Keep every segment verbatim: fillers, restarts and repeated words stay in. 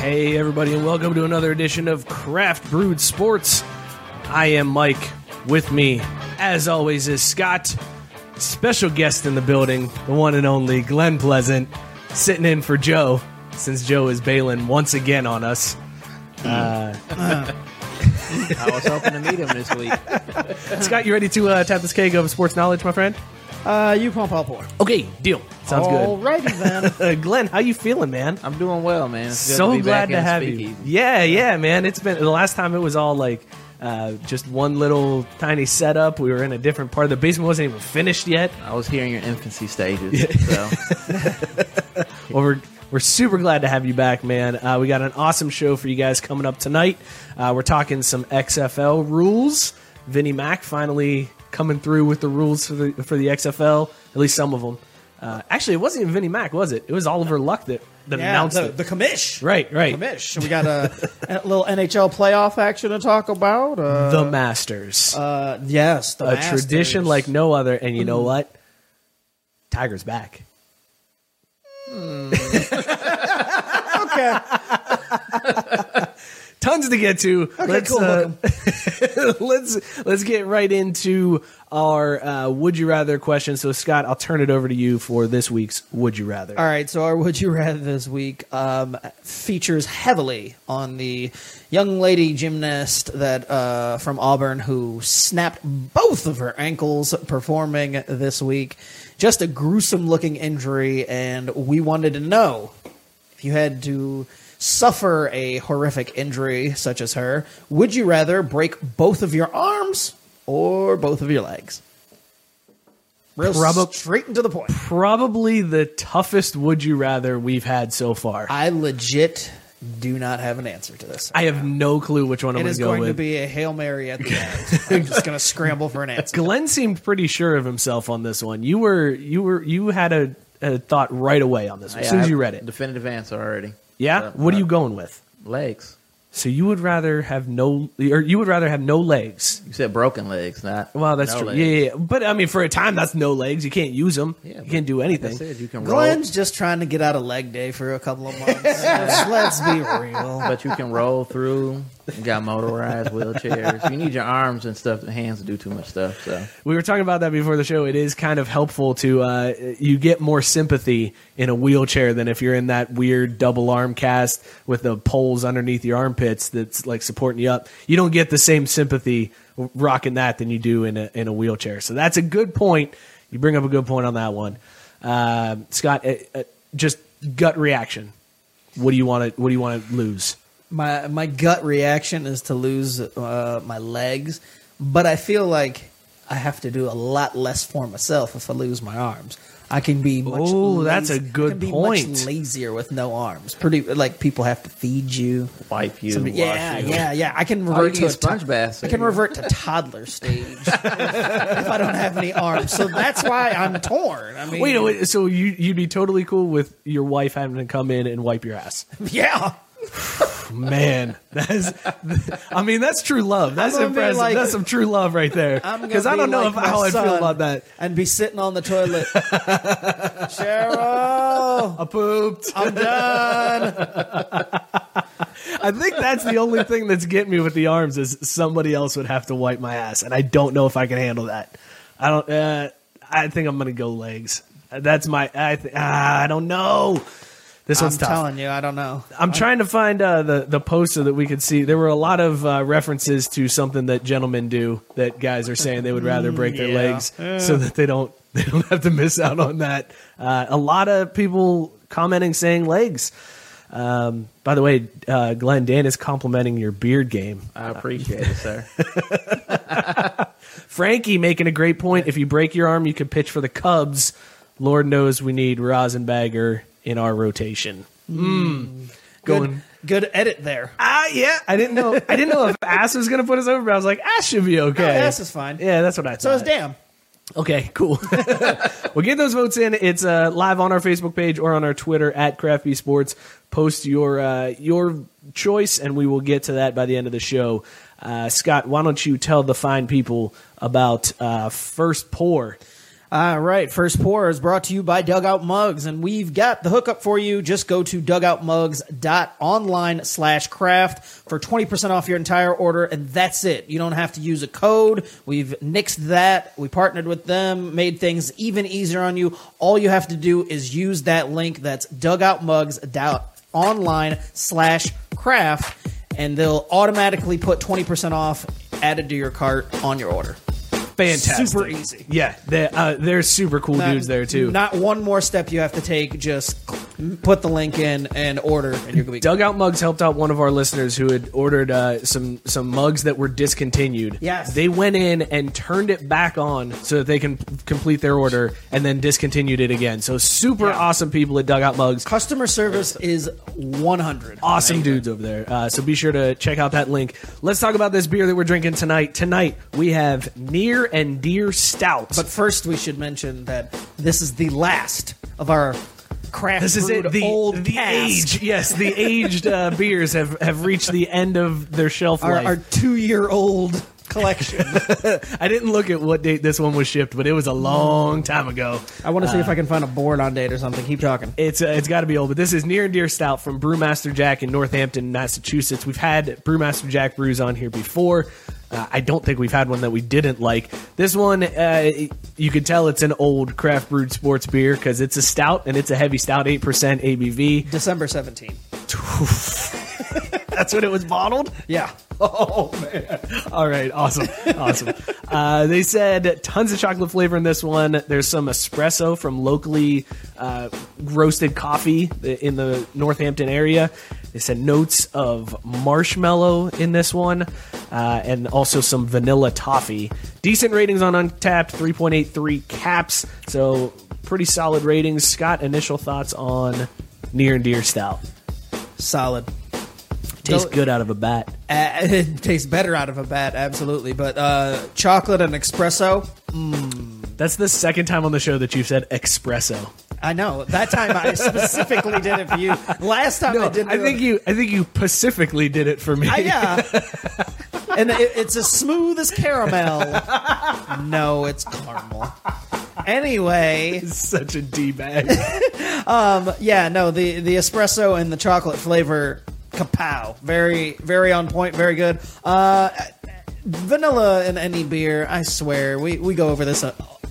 Hey everybody, and welcome to another edition of Craft Brewed Sports. I am Mike. With me, as always, is Scott. Special guest in the building, the one and only Glenn Pleasant, sitting in for Joe, since Joe is bailing once again on us. Uh, I was hoping to meet him this week. Scott, you ready to uh, tap this keg of sports knowledge, my friend? Uh, you pump, I'll pour. Okay, deal. Sounds All good. Alrighty then. Glenn, how you feeling, man? I'm doing well, man. It's so good to be glad back to have speaking. you. Yeah, yeah, man. It's been the last time it was all like uh, just one little tiny setup. We were in a different part of the basement. Wasn't even finished yet. I was here in your infancy stages. Yeah. So. well, we're we're super glad to have you back, man. Uh, we got an awesome show for you guys coming up tonight. Uh, we're talking some X F L rules. Vinnie Mac finally coming through with the rules for the for the X F L, at least some of them. Uh, actually, it wasn't even Vinnie Mac, was it? It was Oliver Luck that, that yeah, announced the, it. The commish. Right, right. The commish. We got a, a little N H L playoff action to talk about. Uh, the Masters. Uh, yes, the a Masters. A tradition like no other, and you know mm. what? Tiger's back. Mm. Okay. Tons to get to. Okay, let's, cool. Uh, let's let's get right into our uh, Would You Rather question. So, Scott, I'll turn it over to you for this week's Would You Rather. All right. So, our Would You Rather this week um, features heavily on the young lady gymnast that uh, from Auburn who snapped both of her ankles performing this week. Just a gruesome-looking injury, and we wanted to know if you had to suffer a horrific injury such as her, would you rather break both of your arms or both of your legs? Real Prob- straight into the point. Probably the toughest would you rather we've had so far. I legit do not have an answer to this. Right I have now. no clue which one I'm going to go with. It is going to be a Hail Mary at the end. I'm just going to scramble for an answer. Glenn seemed pretty sure of himself on this one. You were, you were, you had a, a thought right away on this one, as soon as you read it. Definitive answer already. Yeah, uh, what are you going with? Legs. So you would rather have no, or you would rather have no legs. You said broken legs, not well. That's no true. Legs. Yeah, yeah, yeah. But I mean, for a time, that's no legs. You can't use them. Yeah, you can't do anything. Like I said, you can Glenn's roll. Just trying to get out of leg day for a couple of months. let's, let's be real. But you can roll through. You got motorized wheelchairs. You need your arms and stuff, and hands to do too much stuff. So we were talking about that before the show. It is kind of helpful to uh, you get more sympathy in a wheelchair than if you're in that weird double arm cast with the poles underneath your armpits that's like supporting you up. You don't get the same sympathy rocking that than you do in a in a wheelchair. So that's a good point. You bring up a good point on that one, uh, Scott. Uh, uh, just gut reaction. What do you want to? What do you want to lose? My my gut reaction is to lose uh, my legs, but I feel like I have to do a lot less for myself if I lose my arms. I can be much oh, that's a good I can be point. Much lazier with no arms. Pretty like people have to feed you, wipe you, Somebody, yeah, you. yeah, yeah. I can revert oh, to a sponge bath. I can revert to toddler stage if, if I don't have any arms. So that's why I'm torn. I mean, wait, wait so you you'd be totally cool with your wife having to come in and wipe your ass? Yeah. Man, that is, I mean, that's true love. That's impressive. Like, that's some true love right there. Because I don't know like if, how I'd feel about that. And be sitting on the toilet. Cheryl, I pooped. I'm done. I think that's the only thing that's getting me with the arms is somebody else would have to wipe my ass. And I don't know if I can handle that. I don't. Uh, I think I'm going to go legs. That's my, I, th- ah, I don't know. This one's I'm tough. telling you, I don't know. I'm trying to find uh, the, the poster that we could see. There were a lot of uh, references to something that gentlemen do that guys are saying they would rather break yeah. their legs yeah. so that they don't they don't have to miss out on that. Uh, a lot of people commenting saying legs. Um, by the way, uh, Glenn, Dan is complimenting your beard game. I appreciate it, sir. Frankie making a great point. If you break your arm, you can pitch for the Cubs. Lord knows we need Rosenbagger in our rotation. Mm. Going good, good edit there. Ah, uh, yeah. I didn't know. I didn't know if Ass was going to put us over, but I was like, Ass should be okay. No, Ass is fine. Yeah, that's what I thought. So it's damn. Okay, cool. Well, get those votes in. It's uh, live on our Facebook page or on our Twitter at Crafty Sports. Post your uh, your choice, and we will get to that by the end of the show. Uh, Scott, why don't you tell the fine people about uh, First Pour? All right, First Pour is brought to you by Dugout Mugs, and we've got the hookup for you. Just go to dugoutmugs.online slash craft for twenty percent off your entire order, and that's it. You don't have to use a code. We've nixed that. We partnered with them, made things even easier on you. All you have to do is use that link. That's dugoutmugs.online slash craft, and they'll automatically put twenty percent off added to your cart on your order. Fantastic. Super easy. Yeah, they, uh, they're super cool not, dudes there, too. Not one more step you have to take. Just put the link in and order, and you're going to be Dugout cool. Mugs helped out one of our listeners who had ordered uh, some, some mugs that were discontinued. Yes. They went in and turned it back on so that they can complete their order and then discontinued it again. So super yeah. awesome people at Dugout Mugs. Customer service is one hundred. Awesome dudes over there. Uh, so be sure to check out that link. Let's talk about this beer that we're drinking tonight. Tonight, we have Near and Dear Stout. But first, we should mention that this is the last of our craft. This is it. The old the age. Yes, the aged uh, beers have, have reached the end of their shelf our, life. Our two year old collection. I didn't look at what date this one was shipped, but it was a long time ago. I want to see uh, if I can find a board on date or something. Keep talking. It's uh, it's got to be old, but this is Near and Dear Stout from Brewmaster Jack in Northampton, Massachusetts. We've had Brewmaster Jack brews on here before. Uh, I don't think we've had one that we didn't like. This one, uh, you can tell it's an old Craft Brewed Sports beer because it's a stout and it's a heavy stout, eight percent A B V. December seventeenth. That's when it was bottled? Yeah. Oh, man. All right. Awesome. Awesome. uh, they said tons of chocolate flavor in this one. There's some espresso from locally uh, roasted coffee in the Northampton area. They said notes of marshmallow in this one uh, and also some vanilla toffee. Decent ratings on Untappd, three point eight three caps. So pretty solid ratings. Scott, initial thoughts on Near and Dear Stout? Solid. Tastes good out of a bat. Uh, it tastes better out of a bat, absolutely. But uh, chocolate and espresso. Mm. That's the second time on the show that you've said espresso. I know. That time I specifically did it for you. Last time no, I did. I think it. you. I think you specifically did it for me. Uh, yeah. And it, it's as smooth as caramel. No, it's caramel. Anyway, such a d bag. um. Yeah. No. The the espresso and the chocolate flavor. Kapow. Very, very on point. Very good. Uh, vanilla in any beer, I swear. We we go over this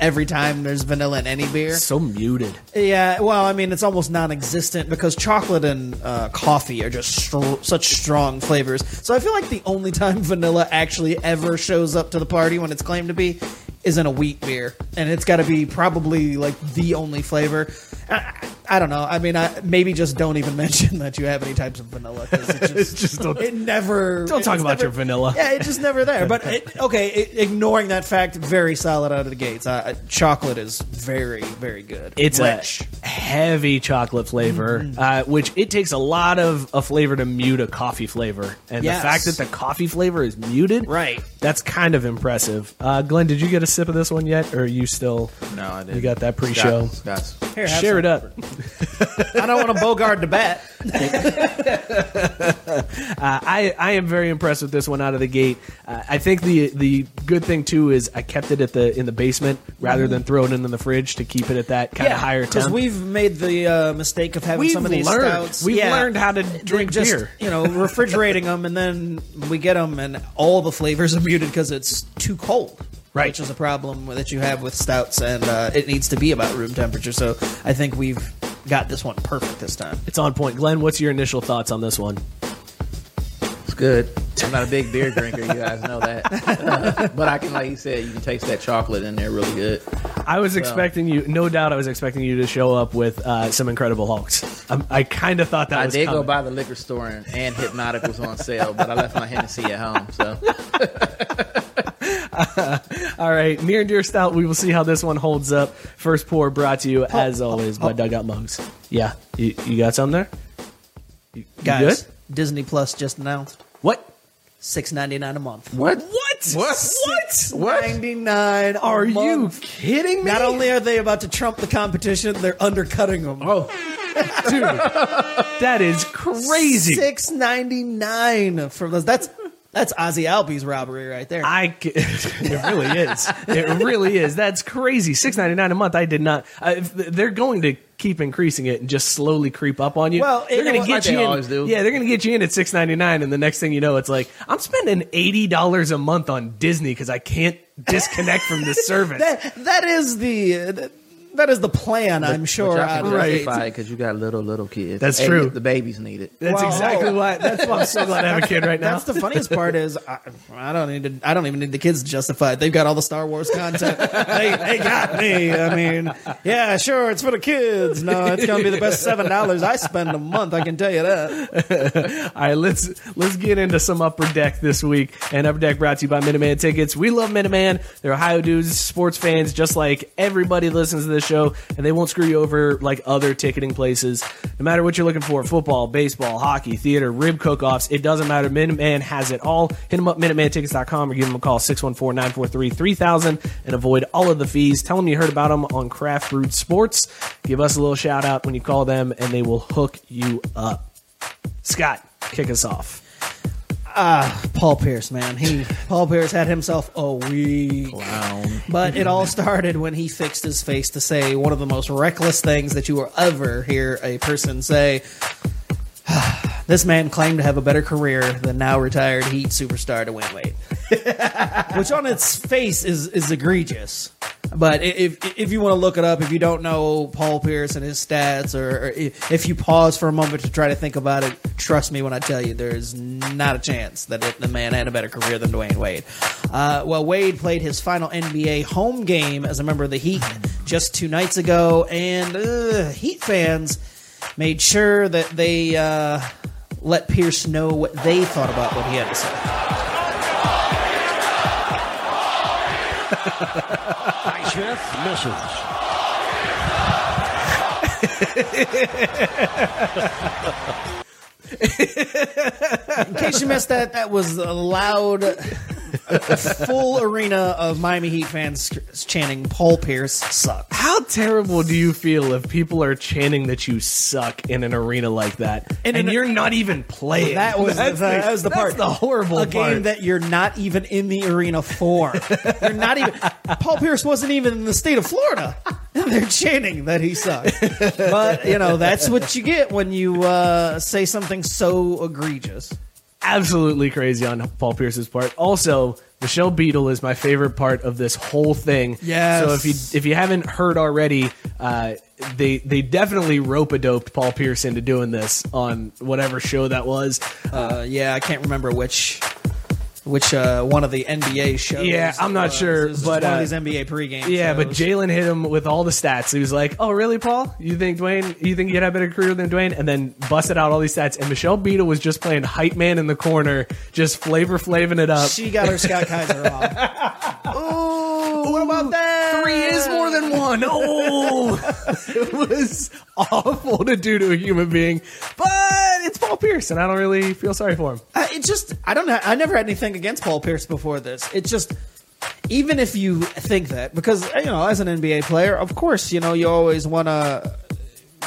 every time there's vanilla in any beer. So muted. Yeah, well, I mean, it's almost non-existent because chocolate and uh, coffee are just str- such strong flavors. So I feel like the only time vanilla actually ever shows up to the party when it's claimed to be is in a wheat beer. And it's got to be probably like the only flavor. I, I don't know. I mean, I, maybe just don't even mention that you have any types of vanilla. It just, it's just don't, it never. Don't talk about never, your vanilla. Yeah, it's just never there. But it, okay, it, ignoring that fact, very solid out of the gates. Uh, chocolate is very, very good. It's Rich. a heavy chocolate flavor, mm-hmm. uh, which it takes a lot of a flavor to mute a coffee flavor, and yes. the fact that the coffee flavor is muted, right? That's kind of impressive. Uh, Glenn, did you get a sip of this one yet, or are you still? No, I didn't. You got that pre-show. Scott, Scott. Here, have Share it up. I don't want to Bogart the bat. uh, I I am very impressed with this one out of the gate. Uh, I think the the good thing too is I kept it at the in the basement rather than throw it in the fridge to keep it at that kind yeah, of higher temp. Because we've made the uh, mistake of having we've some of these learned. stouts. We've yeah, learned how to drink just, beer. You know, refrigerating them, and then we get them, and all the flavors are muted because it's too cold. Right. Which is a problem that you have with stouts, and uh, it needs to be about room temperature. So I think we've got this one perfect this time. It's on point. Glenn, what's your initial thoughts on this one? It's good. I'm not a big beer drinker. You guys know that. Uh, but I can, like you said, you can taste that chocolate in there really good. I was so. expecting you, no doubt I was expecting you to show up with uh, some Incredible Hulks. I'm, I kind of thought that I was I did coming. go by the liquor store, and, and Hypnotic was on sale, but I left my Hennessy at home, so... Uh, all right, Near and Dear Stout, we will see how this one holds up. First pour brought to you, as oh, always, oh, by oh. Dugout Mugs. Yeah, you, you got something there? You, Guys, you good? Disney Plus just announced. What? six ninety-nine a month. What? What? What? What? ninety-nine Are you kidding me? Not only are they about to trump the competition, they're undercutting them. Oh. Dude, that is crazy. six ninety-nine for those. That's... That's Ozzy Albee's robbery right there. I, it really is. It really is. That's crazy. six ninety-nine a month. I did not. Uh, they're going to keep increasing it and just slowly creep up on you. Well, they're going to get you in. Yeah, they're going to get you in at six ninety-nine, and the next thing you know, it's like I'm spending eighty dollars a month on Disney because I can't disconnect from the service. That that is the. Uh, the That is the plan, but, I'm sure. Right, because you got little little kids. That's and true. The babies need it. That's wow. exactly why. That's why I'm so glad I have a kid right now. That's the funniest part is I, I don't need to. I don't even need the kids to justify it. They've got all the Star Wars content. they, they got me. I mean, yeah, sure, it's for the kids. No, it's gonna be the best seven dollars I spend a month. I can tell you that. All right, let's let's get into some Upper Deck this week. And Upper Deck brought to you by Minuteman Tickets. We love Minuteman. They're Ohio dudes, sports fans, just like everybody listens to this show, and they won't screw you over like other ticketing places. No matter what you're looking for, football, baseball, hockey, theater, rib cook-offs, it doesn't matter. Minuteman has it all. Hit them up, Minuteman Tickets dot com, or give them a call, six one four, nine four three, three thousand, and avoid all of the fees. Tell them you heard about them on Craft Brewed Sports. Give us a little shout out when you call them, and they will hook you up. Scott, kick us off. Ah, Paul Pierce, man. He Paul Pierce had himself a week. Clown. But it all started when he fixed his face to say one of the most reckless things that you will ever hear a person say. This man claimed to have a better career than now retired Heat superstar Dwayne Wade. Which on its face is, is egregious. But if if you want to look it up, if you don't know Paul Pierce and his stats, or, or if you pause for a moment to try to think about it, trust me when I tell you, there's not a chance that it, the man had a better career than Dwayne Wade. Uh, well, Wade played his final N B A home game as a member of the Heat just two nights ago, and uh, Heat fans made sure that they uh, let Pierce know what they thought about what he had to say. Nice hit, misses. In case you missed that, that was a loud, full arena of Miami Heat fans chanting, Paul Pierce sucks. How terrible do you feel if people are chanting that you suck in an arena like that, and, and an, you're not even playing? That was that's the, that was the that's part. That's the horrible a part. A game that you're not even in the arena for. You're not even. Paul Pierce wasn't even in the state of Florida. They're chanting that he sucks. But, you know, that's what you get when you uh, say something so egregious. Absolutely crazy on Paul Pierce's part. Also, Michelle Beadle is my favorite part of this whole thing. Yes. So if you if you haven't heard already, uh, they they definitely rope-a-doped Paul Pierce into doing this on whatever show that was. Uh, yeah, I can't remember which. which uh, one of the N B A shows. Yeah, I'm not uh, sure. This but, one uh, of these N B A pregame Yeah, shows. But Jalen hit him with all the stats. He was like, oh, really, Paul? You think Dwayne, you think you'd have a better career than Dwayne? And then busted out all these stats. And Michelle Beadle was just playing hype man in the corner, just flavor flaving it up. She got her Scott Kaiser on. Ooh, what about that? Three is more than one. Oh, it was awful to do to a human being. But it's Paul Pierce, and I don't really feel sorry for him. Uh, it just, I don't know. I never had anything against Paul Pierce before this. It's just, even if you think that, because, you know, as an N B A player, of course, you know, you always want to,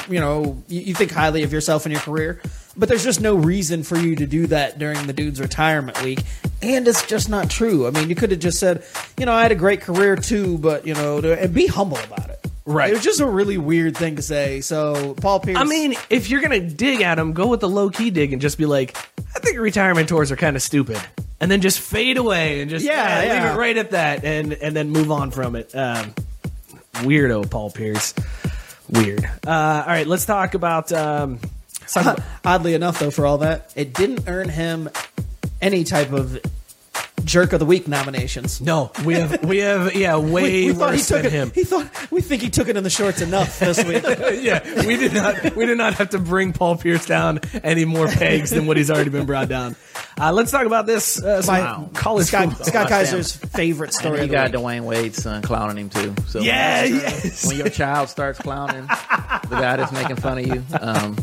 you know, you, you think highly of yourself and your career. But there's just no reason for you to do that during the dude's retirement week. And it's just not true. I mean, you could have just said, you know, I had a great career too, but, you know, and be humble about it. Right. It was just a really weird thing to say. So, Paul Pierce. I mean, if you're going to dig at him, go with the low-key dig and just be like, I think retirement tours are kind of stupid. And then just fade away and just yeah, yeah, leave it right at that and, and then move on from it. Um, weirdo, Paul Pierce. Weird. Uh, all right, let's talk about... Um, Uh, oddly enough, though, for all that, it didn't earn him any type of jerk of the week nominations. No, we have, we have, yeah, way we, we worse he took than it, him. He thought we think he took it in the shorts enough this week. Yeah, we did not, we did not have to bring Paul Pierce down any more pegs than what he's already been brought down. Uh, let's talk about this. Uh, My college Scott, school, Scott oh, Kaiser's damn. favorite story. And you got week. Dwayne Wade's son clowning him too. So yeah, when yes. When your child starts clowning the guy that's making fun of you. Um,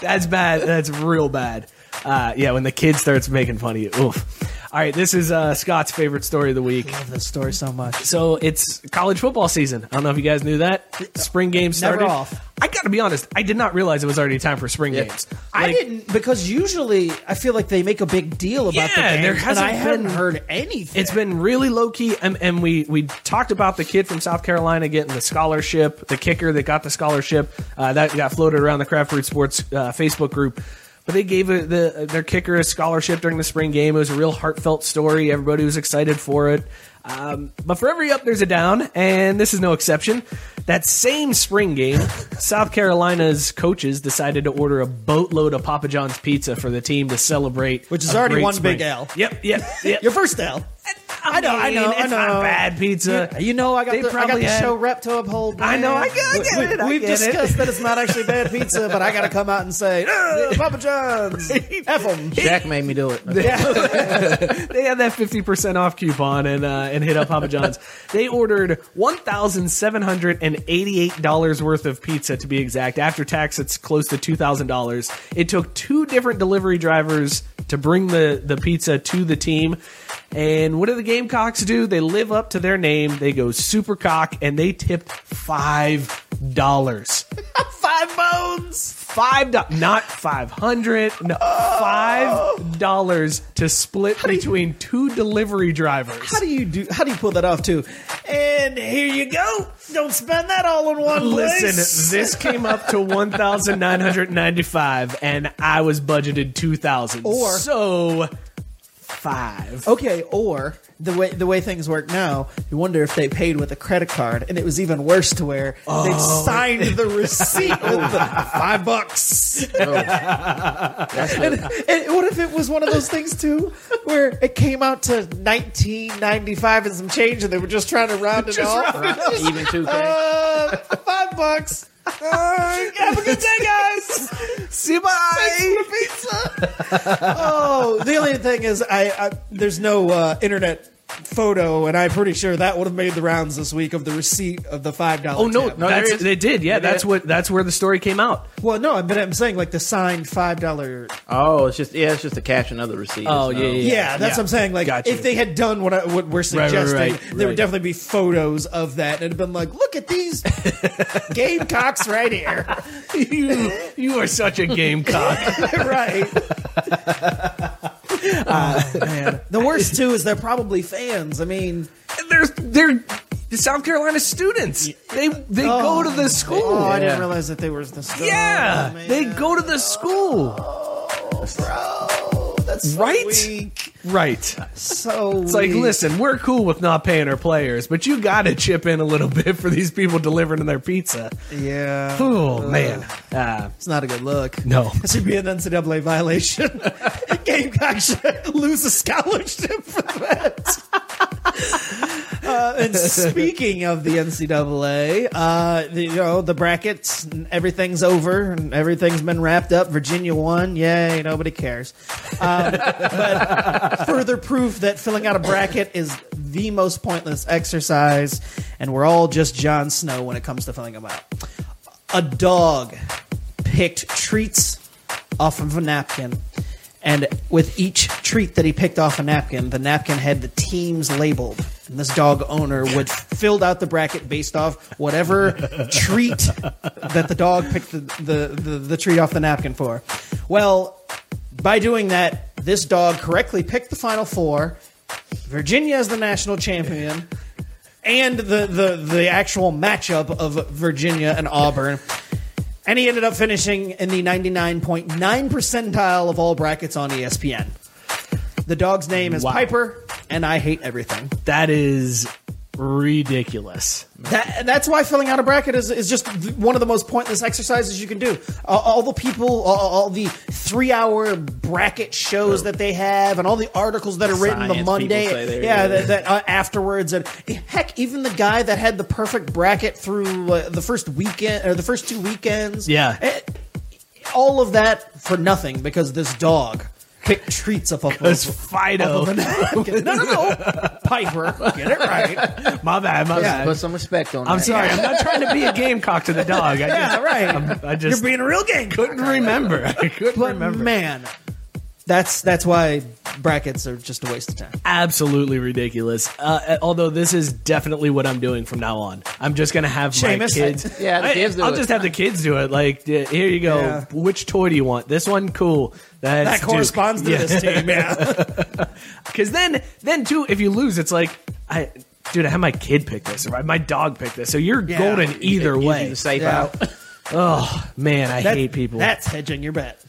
that's bad. That's real bad. Uh, yeah, when the kid starts making fun of you. Oof. All right, this is uh, Scott's favorite story of the week. I love this story so much. So it's college football season. I don't know if you guys knew that. Spring games started. Never off. I got to be honest. I did not realize it was already time for spring yeah. games. Like, I didn't, because usually I feel like they make a big deal about yeah, the games, there hasn't and I hadn't heard anything. It's been really low-key, and, and we, we talked about the kid from South Carolina getting the scholarship, the kicker that got the scholarship. Uh, that got floated around the Craft Brewed Sports uh, Facebook group. But they gave a, the, their kicker a scholarship during the spring game. It was a real heartfelt story. Everybody was excited for it. Um, but for every up, there's a down, and this is no exception. That same spring game, South Carolina's coaches decided to order a boatload of Papa John's pizza for the team to celebrate. Which is already one spring. Big L. Yep, yep, yep. Your first L. I, I know, mean, I know, it's I know. not bad pizza. You, you know, I got they the, I got the had, show rep to uphold. Man. I know, I get, I get we, it. I we've get discussed it. that it's not actually bad pizza, but I got to come out and say, oh, Papa John's, F them. Jack made me do it. They, they had that fifty percent off coupon and uh, and hit up Papa John's. They ordered one thousand seven hundred eighty-eight dollars worth of pizza, to be exact. After tax, it's close to two thousand dollars. It took two different delivery drivers to bring the, the pizza to the team. And what do the Gamecocks do? They live up to their name. They go super cock, and they tipped five dollars. Five bones. Five dollars, not five hundred. No, oh. Five dollars to split how between you, two delivery drivers. How do you do? How do you pull that off, too? And here you go. Don't spend that all in one place. Listen, this came up to one thousand nine hundred ninety-five, and I was budgeted two thousand. Or so. Five. Okay, or the way the way things work now, you wonder if they paid with a credit card, and it was even worse to where oh. they signed the receipt with the five bucks. Oh. And, and what if it was one of those things too, where it came out to nineteen ninety five and some change, and they were just trying to round it off, round it even two K, uh, five bucks. Uh, have a good day, guys. See you, bye. Thanks for the pizza. Oh, the only thing is, I, I there's no uh, internet photo, and I'm pretty sure that would have made the rounds this week of the receipt of the five dollars. Oh no, no that's, they did. Yeah, they that's did. what that's where the story came out. Well, no, but I'm saying like the signed five dollar. Oh, it's just yeah, it's just a cash and other receipt. Oh yeah, yeah, yeah. yeah that's yeah. what I'm saying. Like gotcha. If they had done what, I, what we're suggesting, right, right, right, there right. would definitely be photos of that, and it'd been like, look at these Gamecocks right here. you you are such a Gamecock, right? Uh, man. The worst too is they're probably fans. I mean, they're they're South Carolina students. They they oh, go to the school. Oh, I didn't realize that they were the school. Yeah, oh, they go to the school. Oh, bro, that's so right. Weak. Right. So it's like, listen, we're cool with not paying our players, but you got to chip in a little bit for these people delivering their pizza. Yeah. Oh, uh, man. Uh, it's not a good look. No. It should be an N C double A violation. Gamecock should lose a scholarship for that. Uh, and speaking of the N C double A, uh, the, you know, the brackets, and everything's over and everything's been wrapped up. Virginia won. Yay, nobody cares. Um, but further proof that filling out a bracket is the most pointless exercise, and we're all just Jon Snow when it comes to filling them out. A dog picked treats off of a napkin. And with each treat that he picked off a napkin, the napkin had the teams labeled. And this dog owner would filled out the bracket based off whatever treat that the dog picked the, the, the, the treat off the napkin for. Well, by doing that, this dog correctly picked the Final Four. Virginia is the national champion. And the, the, the actual matchup of Virginia and Auburn. And he ended up finishing in the ninety-nine point nine percentile of all brackets on E S P N. The dog's name is wow. Piper, and I hate everything. That is ridiculous. That, that's why filling out a bracket is, is just one of the most pointless exercises you can do. All, all the people, all, all the three-hour bracket shows oh. that they have, and all the articles that are Science written the Monday, yeah, that, that uh, afterwards, and heck, even the guy that had the perfect bracket through uh, the first weekend or the first two weekends, yeah, it, all of that for nothing because this dog picked treats up off of Fido. Off of a no, no, no. Piper. Get it right. My bad, my bad. Put some respect on it. I'm that. sorry. I'm not trying to be a gamecock to the dog. I yeah, just, right. I just, You're being a real gamecock. Couldn't remember. I couldn't but remember. man, that's, that's why brackets are just a waste of time. Absolutely ridiculous. Uh, although this is definitely what I'm doing from now on. I'm just going to have Seamus. my kids. yeah, the kids I, do I'll it. just have the kids do it. Like, here you go. Yeah. Which toy do you want? This one? Cool. That's that corresponds Duke. to yeah. this team, yeah. Because then, then too, if you lose, it's like, I, dude, I had my kid pick this, or my dog pick this, so you're yeah. golden either it, way. To safe yeah. out. Oh man, I that, hate people. That's hedging your bet.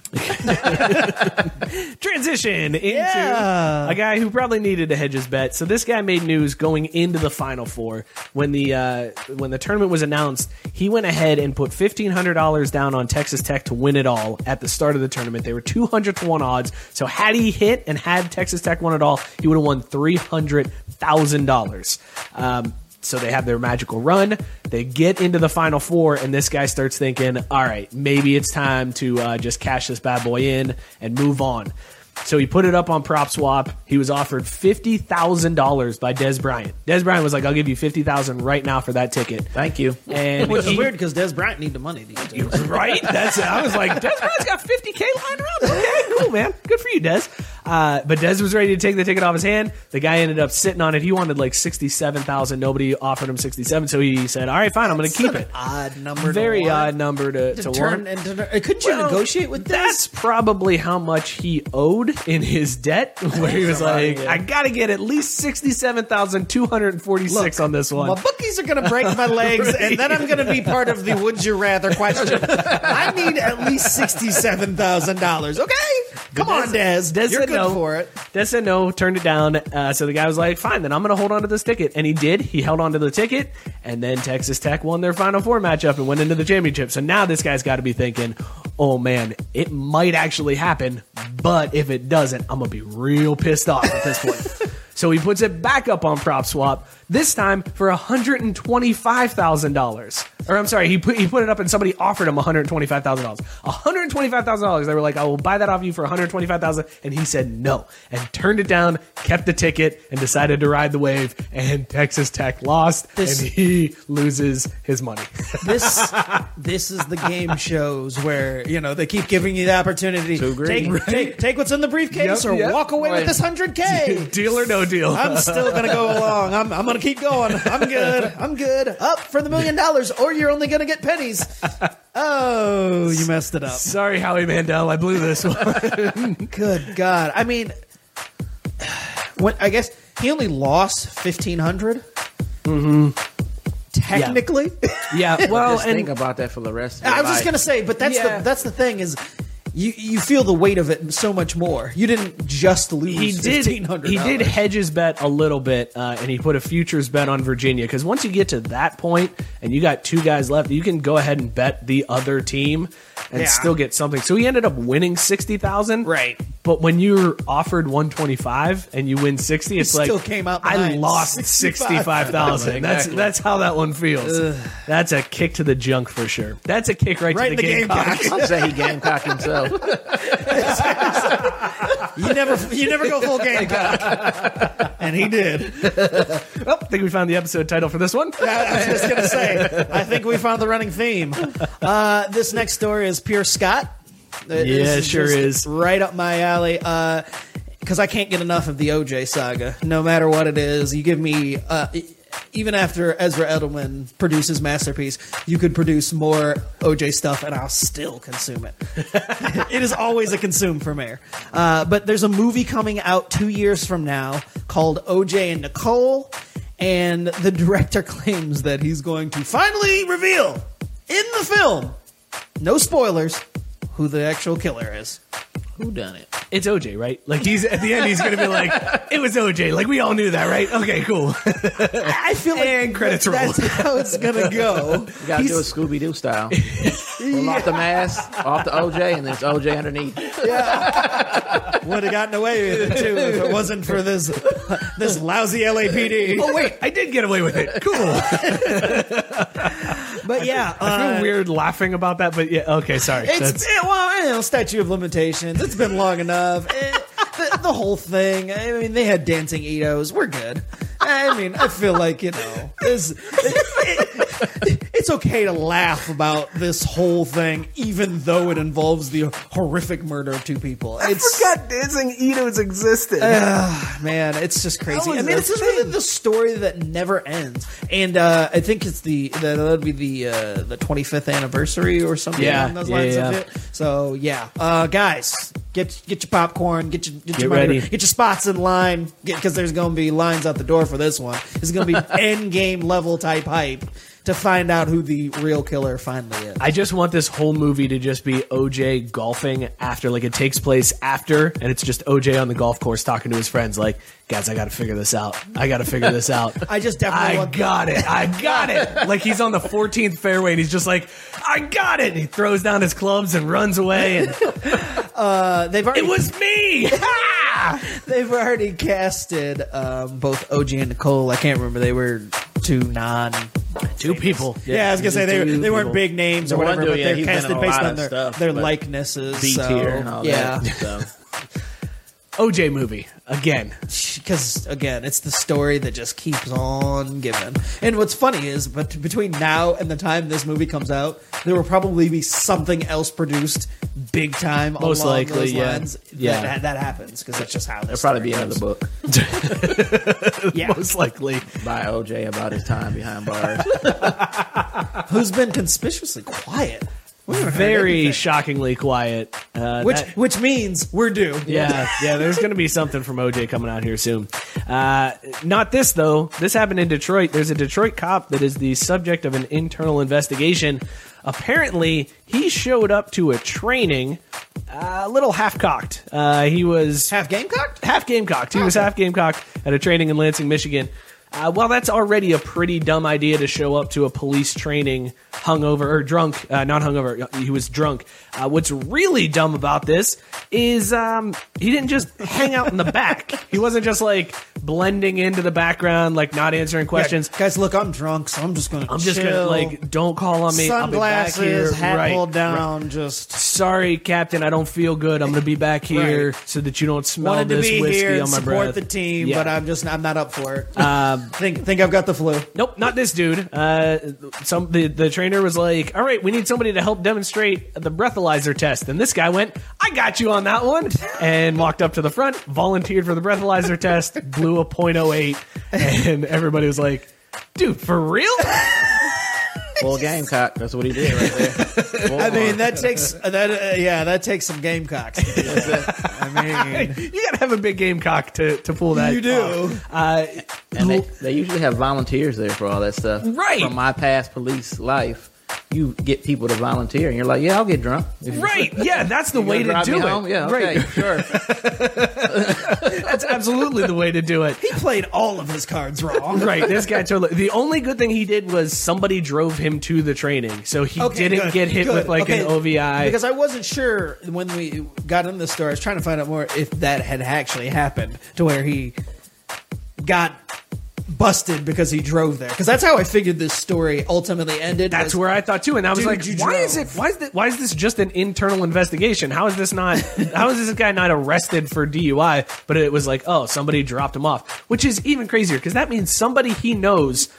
Transition into yeah. a guy who probably needed to hedge his bet. So this guy made news going into the Final Four when the uh, when the tournament was announced. He went ahead and put fifteen hundred dollars down on Texas Tech to win it all at the start of the tournament. They were two hundred to one odds. So had he hit and had Texas Tech won it all, he would have won three hundred thousand dollars. Um, So they have their magical run. They get into the Final Four, and this guy starts thinking, all right, maybe it's time to uh, just cash this bad boy in and move on. So he put it up on PropSwap. He was offered fifty thousand dollars by Des Bryant. Des Bryant was like, I'll give you fifty thousand dollars right now for that ticket. Thank you. And Which he, is weird because Des Bryant need the money these days. Right? That's, I was like, Des Bryant's got fifty K lying around. Okay, cool, man. Good for you, Des. Uh, but Des was ready to take the ticket off his hand. The guy ended up sitting on it. He wanted like sixty-seven thousand dollars. Nobody offered him sixty-seven thousand dollars. So he said, all right, fine, I'm going to keep it. Odd number. Very to odd number to, to, to turn warrant. To, couldn't well, you negotiate with this? That's probably how much he owed in his debt, where he was like, I got to get at least sixty-seven thousand two hundred forty-six dollars on this one. My bookies are going to break my legs, right. And then I'm going to be part of the would you rather question. I need at least sixty-seven thousand dollars. Okay? Come on, Des. Des You're good no. for it. Des said no, turned it down. Uh, so the guy was like, fine, then I'm going to hold on to this ticket. And he did. He held on to the ticket. And then Texas Tech won their Final Four matchup and went into the championship. So now this guy's got to be thinking, oh, man, it might actually happen. But if it doesn't, I'm going to be real pissed off at this point. So he puts it back up on PropSwap, this time for one hundred twenty-five thousand dollars. Or I'm sorry, he put he put it up and somebody offered him one hundred twenty-five thousand dollars. one hundred twenty-five thousand dollars. They were like, I will buy that off you for one hundred twenty-five thousand dollars. And he said no and turned it down, kept the ticket, and decided to ride the wave. And Texas Tech lost, this, and he loses his money. this this is the game shows where, you know, they keep giving you the opportunity. So take, right? take, take what's in the briefcase yep, or yep. walk away right. with this one hundred K. Deal or no deal. I'm still going to go along. I'm, I'm going to keep going. I'm good. I'm good. Up for the million dollars, or you're only going to get pennies. Oh, you messed it up. Sorry, Howie Mandel. I blew this one. Good God. I mean, what, I guess he only lost fifteen hundred dollars. Mm-hmm. Technically. Yeah. yeah. Well, just and think about that for the rest of your life. I was just going to say, but that's yeah. the that's the thing is, you you feel the weight of it so much more. You didn't just lose fifteen hundred dollars. He did hedge his bet a little bit, uh, and he put a futures bet on Virginia, because once you get to that point and you got two guys left, you can go ahead and bet the other team and yeah. still get something. So he ended up winning sixty thousand dollars. Right. But when you're offered one twenty-five and you win sixty, it's still like came out I lost sixty-five thousand. Exactly. That's that's how that one feels. Ugh. That's a kick to the junk for sure. That's a kick right, right to the, the Gamecock. I'll say he Gamecock himself. you never you never go full Gamecock. And he did. Well, I think we found the episode title for this one. I was just going to say, I think we found the running theme. Uh, this next story is Pierce Scott. It yeah, is it sure is. Right up my alley. Uh, because I can't get enough of the O J saga. No matter what it is, you give me... Uh, even after Ezra Edelman produces masterpiece, you could produce more O J stuff, and I'll still consume it. It is always a consume for me. Uh, but there's a movie coming out two years from now called O J and Nicole, and the director claims that he's going to finally reveal in the film, no spoilers, who the actual killer is. Who done it? It's O J, right? Like, he's at the end, he's going to be like, it was O J. Like, we all knew that, right? Okay, cool. I feel like and credits roll. That's how it's going to go. You got to do a Scooby-Doo style. Pull yeah. off the mask, off the O J, and then it's O J underneath. Yeah. Would have gotten away with it, too, if it wasn't for this this lousy L A P D. Oh, wait, I did get away with it. Cool. But yeah, I feel uh, weird laughing about that. But yeah, okay, sorry. It's it, well, you know, statute of limitations. It's been long enough. It, the, the whole thing. I mean, they had dancing Eidos. We're good. I mean, I feel like you know, it's, it, it, it's okay to laugh about this whole thing, even though it involves the horrific murder of two people. It's, I forgot dancing Eidos existed. Uh, man, it's just crazy. I mean, it's just really the story that never ends. And uh, I think it's the, the that'll be the uh, the twenty-fifth anniversary or something yeah, along those yeah, lines yeah. of it. So yeah, uh, guys. Get get your popcorn. Get your get, get your ready. Get your spots in line because there's going to be lines out the door for this one. It's going to be end game level type hype to find out who the real killer finally is. I just want this whole movie to just be O J golfing after, like it takes place after, and it's just O J on the golf course talking to his friends, like, guys, I got to figure this out. I got to figure this out. I just definitely I want got it. I got it. Like he's on the fourteenth fairway and he's just like, I got it. And he throws down his clubs and runs away. And uh, they've already- it was me. They've already casted um, both O J and Nicole. I can't remember. They were two non. Two people. Yeah, yeah, I was going to say, they, were, they weren't big names or whatever, but they're casted based on their, stuff, their likenesses. B-tier and all that stuff. O J movie, again. Because, again, it's the story that just keeps on giving. And what's funny is, but between now and the time this movie comes out, there will probably be something else produced big time Most along likely, those yeah. lines. Yeah. That, that happens, because that's just how this There'll probably be another book. yeah. Most likely. By O J about his time behind bars. Who's been conspicuously quiet. We were very shockingly quiet. Uh, which that, which means we're due. Yeah, yeah, there's going to be something from O J coming out here soon. Uh, not this, though. This happened in Detroit. There's a Detroit cop that is the subject of an internal investigation. Apparently, he showed up to a training uh, a little half-cocked. Uh, he was... Half-game-cocked? Half-game-cocked. He oh, was okay. half-game-cocked at a training in Lansing, Michigan. Uh, well, that's already a pretty dumb idea to show up to a police training hungover or drunk, uh, not hungover. He was drunk. Uh, what's really dumb about this is um, he didn't just hang out in the back. He wasn't just like blending into the background, like not answering questions. Yeah, guys, look, I'm drunk, so I'm just gonna. I'm chill. just gonna like, don't call on me. Sunglasses, I'll be back here. hat right, pulled down. Right. Just sorry, Captain, I don't feel good. I'm gonna be back here right. so that you don't smell Wanted this to be whiskey here on my breath. Support the team, yeah. but I'm just I'm not up for it. Um, Think, think I've got the flu. Nope, not this dude. Uh, some the, the trainer was like, all right, we need somebody to help demonstrate the breathalyzer test. And this guy went, I got you on that one. And walked up to the front, volunteered for the breathalyzer test, blew a point oh eight. And everybody was like, dude, for real? Well, Gamecock. That's what he did right there. Bull I mean, on. that takes that. Uh, yeah, that takes some Gamecocks. I mean, you gotta have a big Gamecock to to pull that. You do. Uh, and they, they usually have volunteers there for all that stuff. Right. From my past police life, you get people to volunteer, and you're like, yeah, I'll get drunk. Right. Yeah, that's the way to do it. Home? Yeah, okay, right. Sure. That's absolutely the way to do it. He played all of his cards wrong. Right. This guy totally. The only good thing he did was somebody drove him to the training, so he okay, didn't good. get hit good. with like okay. an O V I. Because I wasn't sure when we got in the store, I was trying to find out more if that had actually happened to where he got busted because he drove there, because that's how I figured this story ultimately ended. That's was, where I thought too, and I was like, why drove. is it? Why is that? Why is this just an internal investigation? How is this not? How is this guy not arrested for D U I? But it was like, oh, somebody dropped him off, which is even crazier because that means somebody he knows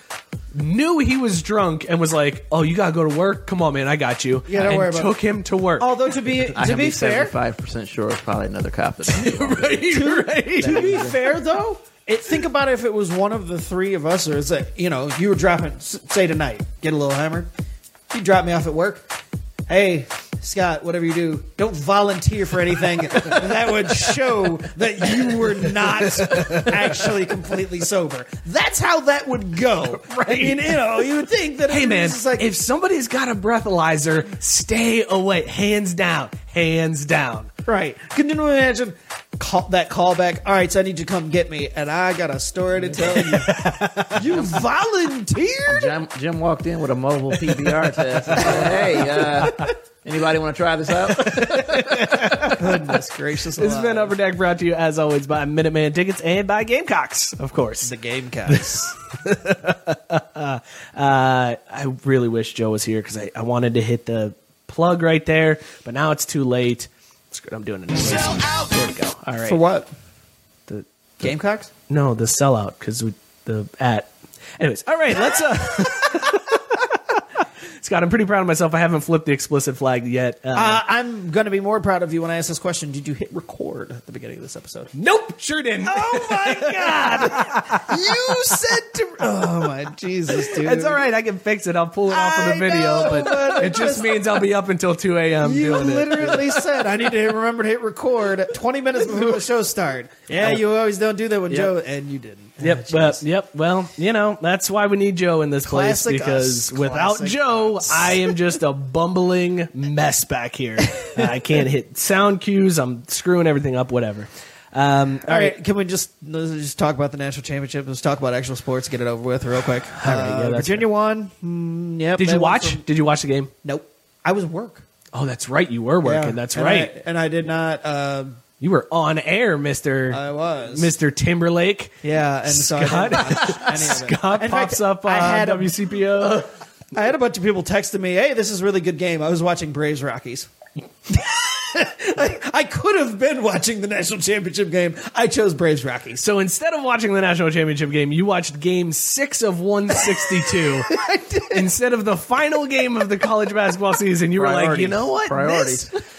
knew he was drunk and was like, "Oh, you gotta go to work. Come on, man, I got you." Yeah, don't and worry about took it. Took him to work. Although to be to be fair, seventy-five percent sure it's probably another cop. That right, to, right. to be fair though. It, think about if it was one of the three of us, or it's like, you know, if you were dropping, say tonight, get a little hammered, you drop me off at work. Hey, Scott, whatever you do, don't volunteer for anything that would show that you were not actually completely sober. That's how that would go. Right. I mean, you know, you would think that, hey, man, it's like, if somebody's got a breathalyzer, stay away. Hands down. Hands down. Right. Can you imagine call, that callback? All right, so I need you to come get me, and I got a story to tell you. You volunteered? Jim, Jim walked in with a mobile P B R test. And said, hey, uh, anybody want to try this out? Goodness gracious. This has been Upper Deck, brought to you, as always, by Minuteman Tickets and by Gamecocks, of course. The Gamecocks. uh, I really wish Joe was here because I, I wanted to hit the plug right there, but now it's too late. I'm doing it. Sell out. There we go. All right. For what? The, the Gamecocks? No, the sellout because the at. Anyways, all right. Let's. Uh, Scott, I'm pretty proud of myself. I haven't flipped the explicit flag yet. Uh, uh, I'm going to be more proud of you when I ask this question. Did you hit record at the beginning of this episode? Nope, sure didn't. Oh my god! You said to. Oh my Jesus, dude. It's all right. I can fix it. I'll pull it off I of the video, know, but, but it just means I'll be up until two a.m. You doing literally it. said I need to remember to hit record twenty minutes before the show started. Yeah, you always don't do that with yep. Joe, and you didn't. Yep, oh, but, yep. Well, you know, that's why we need Joe in this Classic place, because us. without Classic Joe, us. I am just a bumbling mess back here. uh, I can't hit sound cues. I'm screwing everything up, whatever. Um, all, all right. right, can we just let's just talk about the national championship? Let's talk about actual sports. Get it over with real quick. All right, yeah, uh, Virginia fair. won. Mm, yep. Did you watch? From... Did you watch the game? Nope. I was at work. Oh, that's right. You were working. Yeah. That's and right. I, and I did not. Uh, You were on air, Mister I was Mister Timberlake. Yeah, and Scott. So I didn't watch any of it. Scott In pops fact, up on I had W C P O. A, I had a bunch of people texting me, "Hey, this is a really good game." I was watching Braves Rockies. I, I could have been watching the national championship game. I chose Braves Rockies. So instead of watching the national championship game, you watched game six of one sixty-two. I did. Instead of the final game of the college basketball season, you Priorities. were like, you know what? Priorities. This,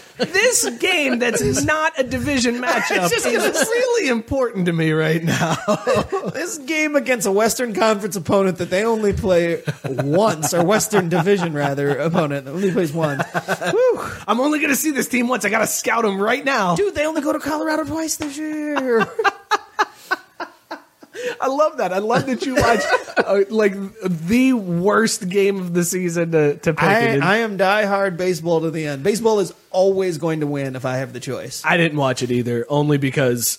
this game that's not a division matchup is really important to me right now. This game against a Western Conference opponent that they only play once, or Western Division, rather, opponent that only plays once. Whew. I'm only going to see this team once. I got to scout them right now. Dude, they only go to Colorado twice this year. I love that. I love that you watch uh, like the worst game of the season to, to pick. I, I am diehard baseball to the end. Baseball is always going to win if I have the choice. I didn't watch it either, only because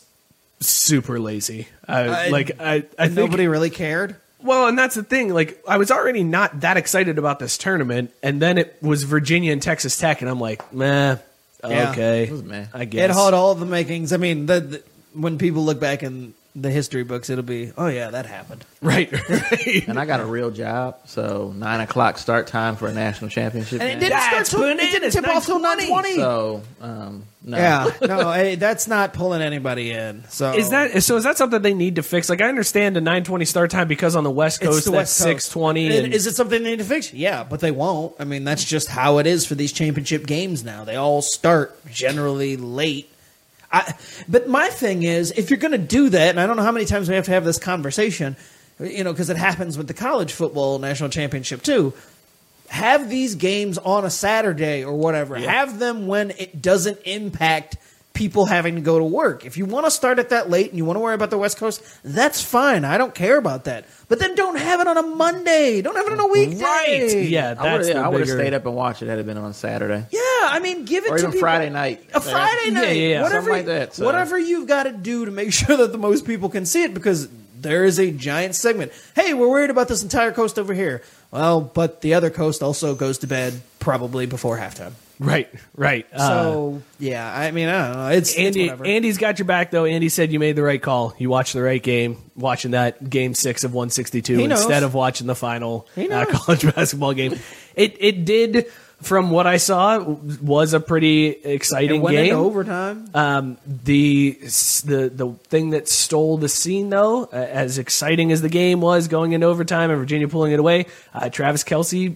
super lazy. I, I like. I, I think, nobody really cared. Well, and that's the thing. Like, I was already not that excited about this tournament, and then it was Virginia and Texas Tech, and I'm like, meh. Yeah. Okay, it was meh. I guess it had all the makings. I mean, the, the, when people look back and. The history books, it'll be, oh, yeah, that happened. Right, right. And I got a real job, so nine o'clock start time for a national championship. And game. It didn't that's start till, it didn't tip off till nine twenty. So, um, no. Yeah, no, I, that's not pulling anybody in. So is that so? Is that something they need to fix? Like, I understand the nine twenty start time because on the West Coast, the West that's six twenty. And, is it something they need to fix? Yeah, but they won't. I mean, that's just how it is for these championship games now. They all start generally late. I, but my thing is, if you're going to do that, and I don't know how many times we have to have this conversation, you know, because it happens with the college football national championship too, have these games on a Saturday or whatever. Yeah. Have them when it doesn't impact people having to go to work. If you want to start at that late and you want to worry about the West Coast, that's fine. I don't care about that. But then don't have it on a Monday. Don't have it on a weekday. Right. Yeah, that's I would have yeah, stayed up and watched it had it been on Saturday. Yeah, I mean, give it or to even people. Friday night. A Friday night. Yeah, yeah, yeah. Whatever, like that, so. Whatever you've got to do to make sure that the most people can see it, because there is a giant segment. Hey, we're worried about this entire coast over here. Well, but the other coast also goes to bed probably before halftime. Right, right. So, uh, yeah, I mean, I don't know. It's, Andy, it's whatever. Andy's got your back, though. Andy said you made the right call. You watched the right game, watching that game six of one sixty-two instead of watching the final uh, college basketball game. It it did, from what I saw, was a pretty exciting it went game. It went into overtime. Um, the, the, the thing that stole the scene, though, uh, as exciting as the game was going into overtime and Virginia pulling it away, uh, Travis Kelce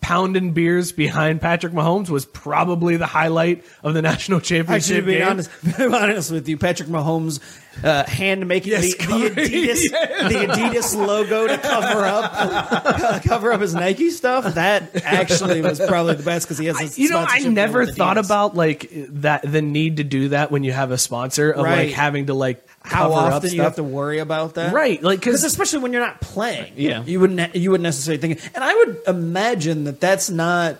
pounding beers behind Patrick Mahomes was probably the highlight of the national championship game. Actually, to be honest, honest with you, Patrick Mahomes uh, hand-making yes, the, the, Adidas, yeah. the Adidas logo to cover up cover up his Nike stuff, that actually was probably the best because he has a I, You know, I never thought about like that the need to do that when you have a sponsor, of right. like having to like How often do you have to worry about that? Right, like because especially when you're not playing, yeah, you wouldn't you wouldn't necessarily think. And I would imagine that that's not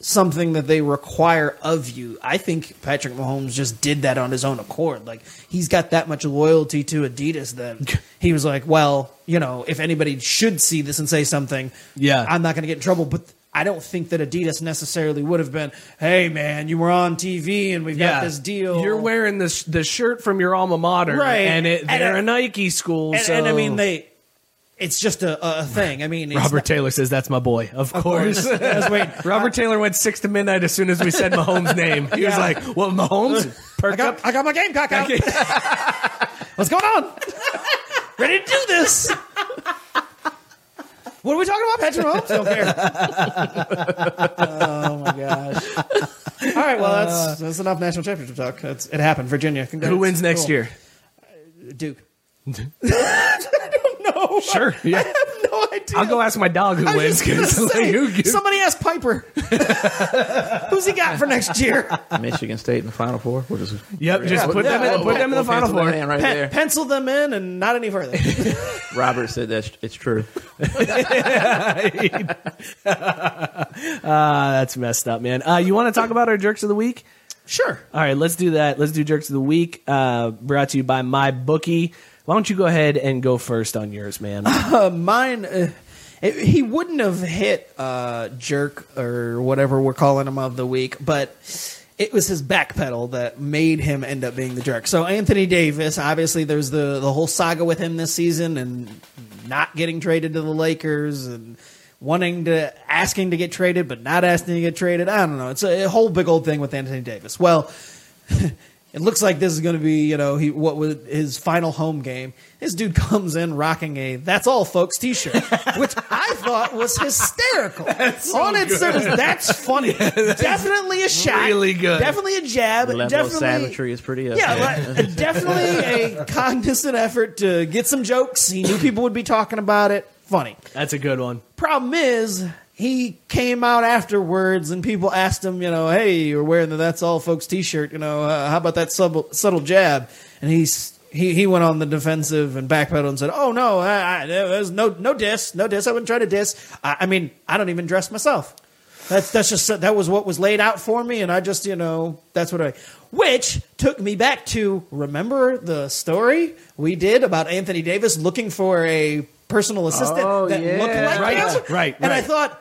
something that they require of you. I think Patrick Mahomes just did that on his own accord. Like he's got that much loyalty to Adidas that he was like, well, you know, if anybody should see this and say something, yeah, I'm not going to get in trouble, but. I don't think that Adidas necessarily would have been, hey, man, you were on T V and we've yeah. got this deal. You're wearing this the shirt from your alma mater. Right. And it, they're and, a Nike school. And, so. and, and I mean, they. It's just a, a thing. I mean, it's Robert not, Taylor says that's my boy. Of, of course. course. I was waiting. Robert I, Taylor went six to midnight as soon as we said Mahomes' name. He yeah. was like, "Well, Mahomes, perk I got, up. I got my Gamecock out. What's going on? Ready to do this." What are we talking about, Patrick Mahomes? Don't care. Oh, my gosh. All right, well, uh, that's that's enough national championship talk. That's, it happened. Virginia. Congrats. Who wins next cool. year? Duke. I don't know. Sure. Yeah. I have no idea. I'll go ask my dog who wins. Say, who gives... Somebody asked Piper. Who's he got for next year? Michigan State in the Final Four. We'll just... Yep, yeah, just put yeah, them in, we'll, put we'll, them in we'll the Final Four. Right Pen- there. Pencil them in and not any further. Robert said that it's true. uh, that's messed up, man. Uh, you want to talk about our jerks of the week? Sure. All right, let's do that. Let's do jerks of the week. Uh, brought to you by My Bookie. Why don't you go ahead and go first on yours, man? Uh, mine. Uh, it, he wouldn't have hit uh, jerk or whatever we're calling him of the week, but. It was his backpedal that made him end up being the jerk. So Anthony Davis, obviously there's the, the whole saga with him this season and not getting traded to the Lakers and wanting to asking to get traded but not asking to get traded. I don't know. It's a, a whole big old thing with Anthony Davis. Well, it looks like this is going to be, you know, he what was his final home game. This dude comes in rocking a "That's All, Folks" T-shirt, which I thought was hysterical. That's so on its surface, that's funny. Yeah, that's definitely a shot. Really good. Definitely a jab. The level definitely, of savagery is pretty up yeah, there. Like, definitely a cognizant effort to get some jokes. He knew people would be talking about it. Funny. That's a good one. Problem is, he came out afterwards and people asked him, you know, hey, you're wearing the "That's All, Folks" T-shirt. You know, uh, how about that subtle, subtle jab? And he's he he went on the defensive and backpedaled and said, oh, no, I, I, there's no no diss, no diss. I wouldn't try to diss. I, I mean, I don't even dress myself. That's that's just that was what was laid out for me, and I just, you know, that's what I. Which took me back to remember the story we did about Anthony Davis looking for a personal assistant oh, that yeah. looked like right, him, right, right. And I thought,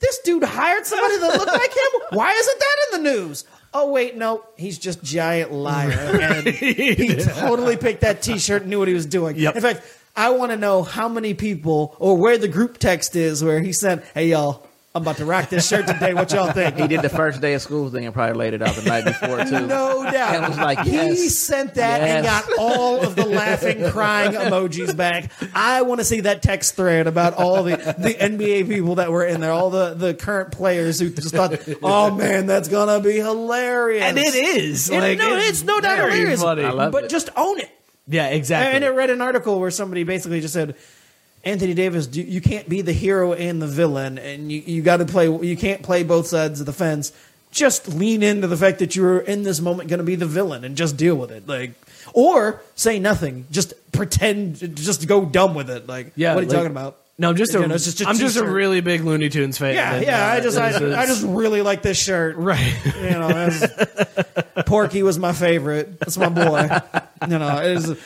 this dude hired somebody that looked like him? Why isn't that in the news? Oh, wait, no. He's just giant liar. And he totally picked that T-shirt and knew what he was doing. Yep. In fact, I want to know how many people or where the group text is where he said, hey, y'all, I'm about to rock this shirt today. What y'all think? He did the first day of school thing and probably laid it out the night before, too. No doubt. And was like, yes, he sent that yes. and got all of the laughing, crying emojis back. I want to see that text thread about all the, the N B A people that were in there, all the, the current players who just thought, oh, man, that's going to be hilarious. And it is. It, like, no, it's, it's no doubt hilarious. Funny. I love but it. Just own it. Yeah, exactly. And I read an article where somebody basically just said, Anthony Davis, you can't be the hero and the villain, and you, you got to play. You can't play both sides of the fence. just lean into the fact that you're in this moment going to be the villain and just deal with it. Like, or say nothing. Just pretend. Just go dumb with it. Like, yeah, what are you like, talking about? No, I'm just a, you know, just, just, I'm just a really big Looney Tunes fan. Yeah, that, yeah. Uh, I just I, is, I just really like this shirt. Right. You know, was, Porky was my favorite. That's my boy. You know, it was,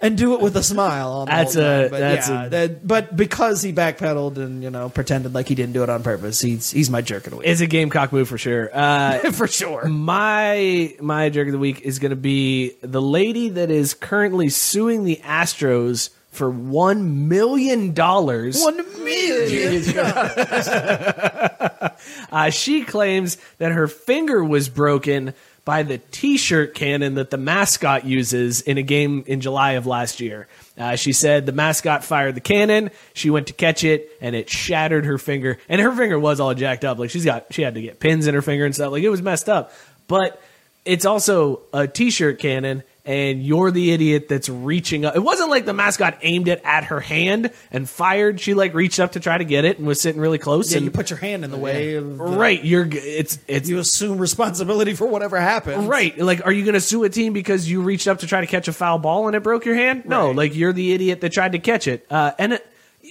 and do it with a smile. On the that's a. But that's yeah, a. That, but because he backpedaled and you know pretended like he didn't do it on purpose, he's he's my jerk of the week. It's a Gamecock move for sure. Uh, for sure. My my jerk of the week is going to be the lady that is currently suing the Astros for one million dollars. One million dollars. uh, she claims that her finger was broken by the T-shirt cannon that the mascot uses in a game in July of last year. Uh, she said the mascot fired the cannon. She went to catch it, and it shattered her finger. And her finger was all jacked up. Like she's got, she had to get pins in her finger and stuff. Like it was messed up. But it's also a T-shirt cannon. And you're the idiot that's reaching up. It wasn't like the mascot aimed it at her hand and fired. She like reached up to try to get it and was sitting really close. Yeah, and you put your hand in the way. Of the, right, you're it's it's you assume responsibility for whatever happened. Right, like are you going to sue a team because you reached up to try to catch a foul ball and it broke your hand? No, right. Like you're the idiot that tried to catch it. Uh, and it,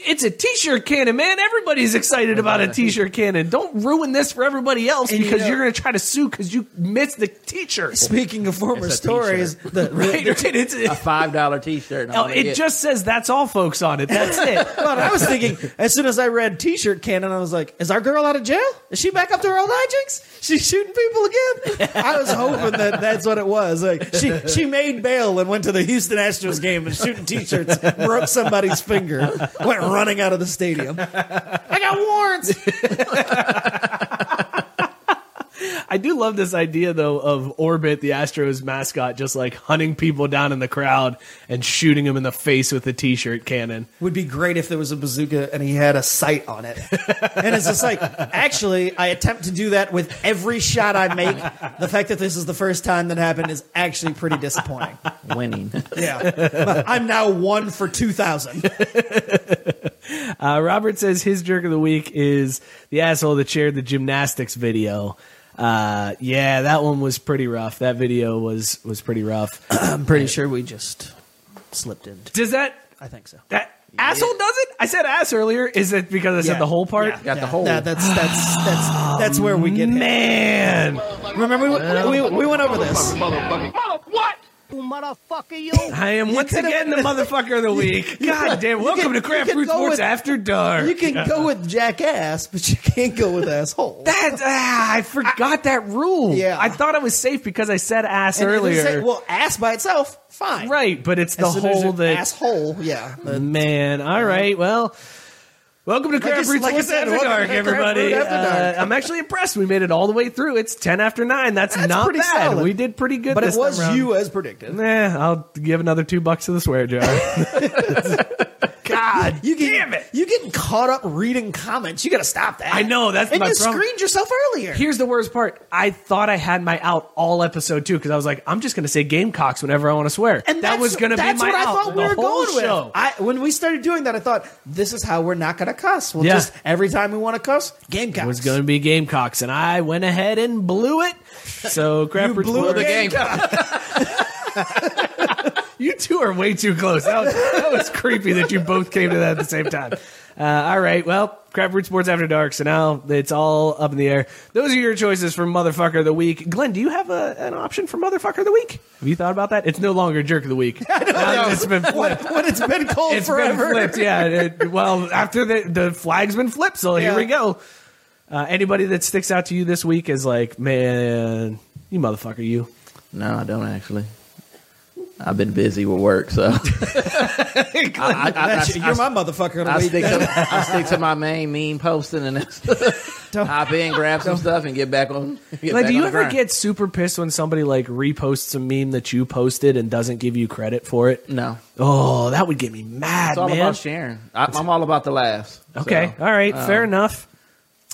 it's a T-shirt cannon, man. Everybody's excited about a T-shirt cannon. Don't ruin this for everybody else and because you know, you're going to try to sue because you missed the T-shirt. Speaking of former stories, the, right? It's a five dollar T-shirt. No, it get. just says that's all, folks, on it. That's it. But I was thinking, as soon as I read T-shirt cannon, I was like, is our girl out of jail? Is she back up to her old hijinks? She's shooting people again? I was hoping that that's what it was. Like she, she made bail and went to the Houston Astros game and shooting T-shirts, broke somebody's finger. Went running out of the stadium. I got warrants. I do love this idea, though, of Orbit, the Astros mascot, just like hunting people down in the crowd and shooting them in the face with a T-shirt cannon. Would be great if there was a bazooka and he had a sight on it. And it's just like, actually, I attempt to do that with every shot I make. The fact that this is the first time that happened is actually pretty disappointing. Winning. Yeah. But I'm now one for two thousand. Uh, Robert says his jerk of the week is the asshole that shared the gymnastics video. Uh, yeah, that one was pretty rough. That video was, was pretty rough. I'm pretty sure we just slipped in. Does that? I think so. That yeah. Asshole does it? I said ass earlier. Is it because I said yeah. the whole part? Yeah. Got yeah. the whole. Nah, that's, that's, that's, that's where we get hit. Man. Remember, we, we, we went over this. What? Motherfucker, you. I am you once again the motherfucker of the week. God damn. Welcome can, to Craft Brewed Sports with, After Dark. You can go with jackass, but you can't go with asshole. That, ah, I forgot I, that rule. Yeah. I thought I was safe because I said ass and earlier. Say, well, ass by itself, fine. Right, but it's the whole that. Asshole, yeah. Man, all right, well. Welcome to Craft Brewed Sports After Dark, everybody. Uh, I'm actually impressed we made it all the way through. It's ten after nine. That's, That's not bad. Solid. We did pretty good but this time. But it was time you round. As predicted. Nah, I'll give another two bucks to the swear jar. God you get, damn it. You're getting caught up reading comments. You got to stop that. I know. That's and my problem. And you screened yourself earlier. Here's the worst part. I thought I had my out all episode two because I was like, I'm just going to say Gamecocks whenever I want to swear. And that was going to be my out. That's what I thought we were going with. I, when we started doing that, I thought, this is how we're not going to cuss. Well, yeah. Just every time we want to cuss, Gamecocks. It was going to be Gamecocks. And I went ahead and blew it. So, crap, we blew the game. You two are way too close. That was, that was creepy that you both came to that at the same time. Uh, all right, well, Craft Brewed Sports After Dark, so now it's all up in the air. Those are your choices for Motherfucker of the Week. Glenn, do you have a, an option for Motherfucker of the Week? Have you thought about that? It's no longer Jerk of the Week. I don't now know. It's been flipped. When, when it's been called it's forever. Been flipped, yeah. It, well, after the, the flag's been flipped, so yeah. Here we go. Uh, anybody that sticks out to you this week is like, man, you motherfucker, you. No, I don't actually. I've been busy with work, so. Glenn, I, I, I, you're I, my motherfucker of the I week. Stick to, I stick to my main mean posting and hop in, grab some stuff, and get back on. Get like, back do on you ever grind. Get super pissed when somebody like reposts a meme that you posted and doesn't give you credit for it? No. Oh, that would get me mad. It's all man. About sharing. I, I'm all about the laughs. Okay, so, all right, um, fair enough.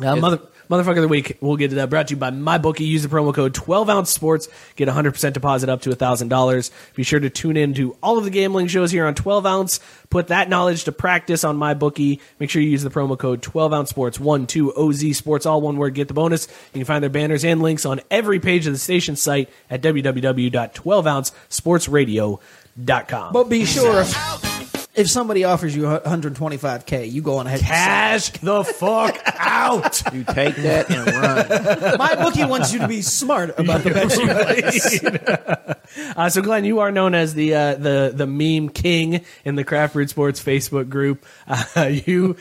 Uh, mother. Motherfucker of the Week, we'll get to that. Brought to you by My Bookie. Use the promo code twelve ounce sports. Get a one hundred percent deposit up to one thousand dollars. Be sure to tune in to all of the gambling shows here on twelve ounce. Put that knowledge to practice on My Bookie. Make sure you use the promo code twelve ounce sports, one two O Z sports, all one word. Get the bonus. You can find their banners and links on every page of the station site at w w w dot twelve ounce sports radio dot com. But be sure... if somebody offers you one hundred twenty-five K, you go on ahead. Cash the fuck out. You take that and run. My bookie wants you to be smart about the bets you place. uh, so, Glenn, you are known as the uh, the the meme king in the Craft Brewed Sports Facebook group. Uh, you,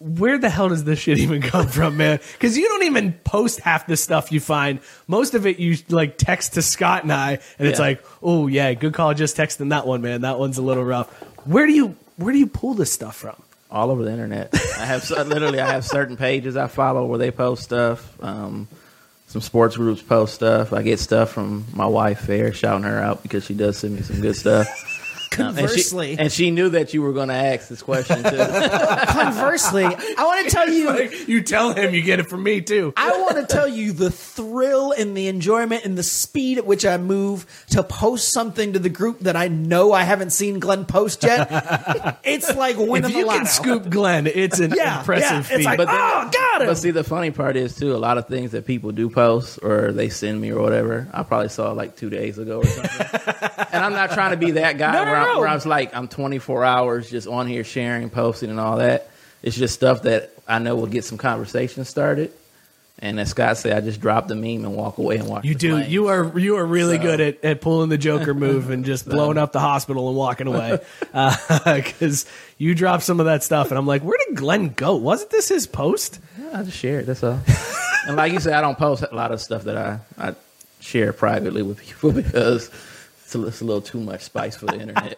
where the hell does this shit even come from, man? Because you don't even post half the stuff you find. Most of it you like text to Scott and I, and yeah. It's like, oh yeah, good call. Just texting that one, man. That one's a little rough. Where do you where do you pull this stuff from? All over the internet. I have literally I have certain pages I follow where they post stuff. Um, some sports groups post stuff. I get stuff from my wife there, shouting her out because she does send me some good stuff. Conversely, um, and, she, and she knew that you were going to ask this question too. Conversely, I want to tell you. Like, you tell him, you get it from me too. I want to tell you the thrill and the enjoyment and the speed at which I move to post something to the group that I know I haven't seen Glenn post yet. It's like winning the lotto. If you can scoop Glenn, it's an yeah, impressive yeah, it's feat. It's like, but oh, then, got it. But see, the funny part is too, a lot of things that people do post or they send me or whatever, I probably saw like two days ago or something. And I'm not trying to be that guy. No, where no, no. Where I was like, I'm twenty-four hours just on here sharing, posting, and all that. It's just stuff that I know will get some conversation started. And as Scott said, I just drop the meme and walk away and watch. You do. Flames. You are you are really so. good at, at pulling the Joker move and just so. blowing up the hospital and walking away. Because uh, you drop some of that stuff, and I'm like, where did Glenn go? Wasn't this his post? Yeah, I just shared. That's all. And like you said, I don't post a lot of stuff that I, I share privately with people because. It's a little too much spice for the internet.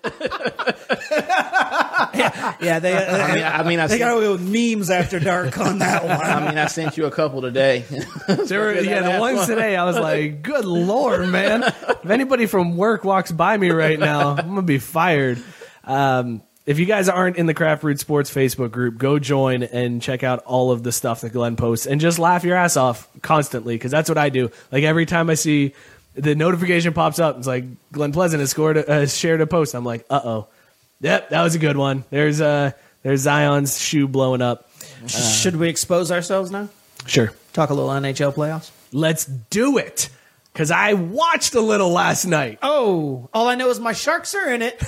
yeah, yeah, they. they I mean, I mean, I they got away with memes after dark on that one. I mean, I sent you a couple today. There were, yeah, the ones one. today. I was like, "Good Lord, man! If anybody from work walks by me right now, I'm gonna be fired." Um, if you guys aren't in the Craft Brewed Sports Facebook group, go join and check out all of the stuff that Glenn posts, and just laugh your ass off constantly because that's what I do. Like every time I see. The notification pops up. It's like Glenn Pleasant has scored, a, uh, shared a post. I'm like, uh oh, yep, that was a good one. There's uh, there's Zion's shoe blowing up. Uh, Should we expose ourselves now? Sure. Talk a little N H L playoffs. Let's do it. Because I watched a little last night. Oh, all I know is my Sharks are in it.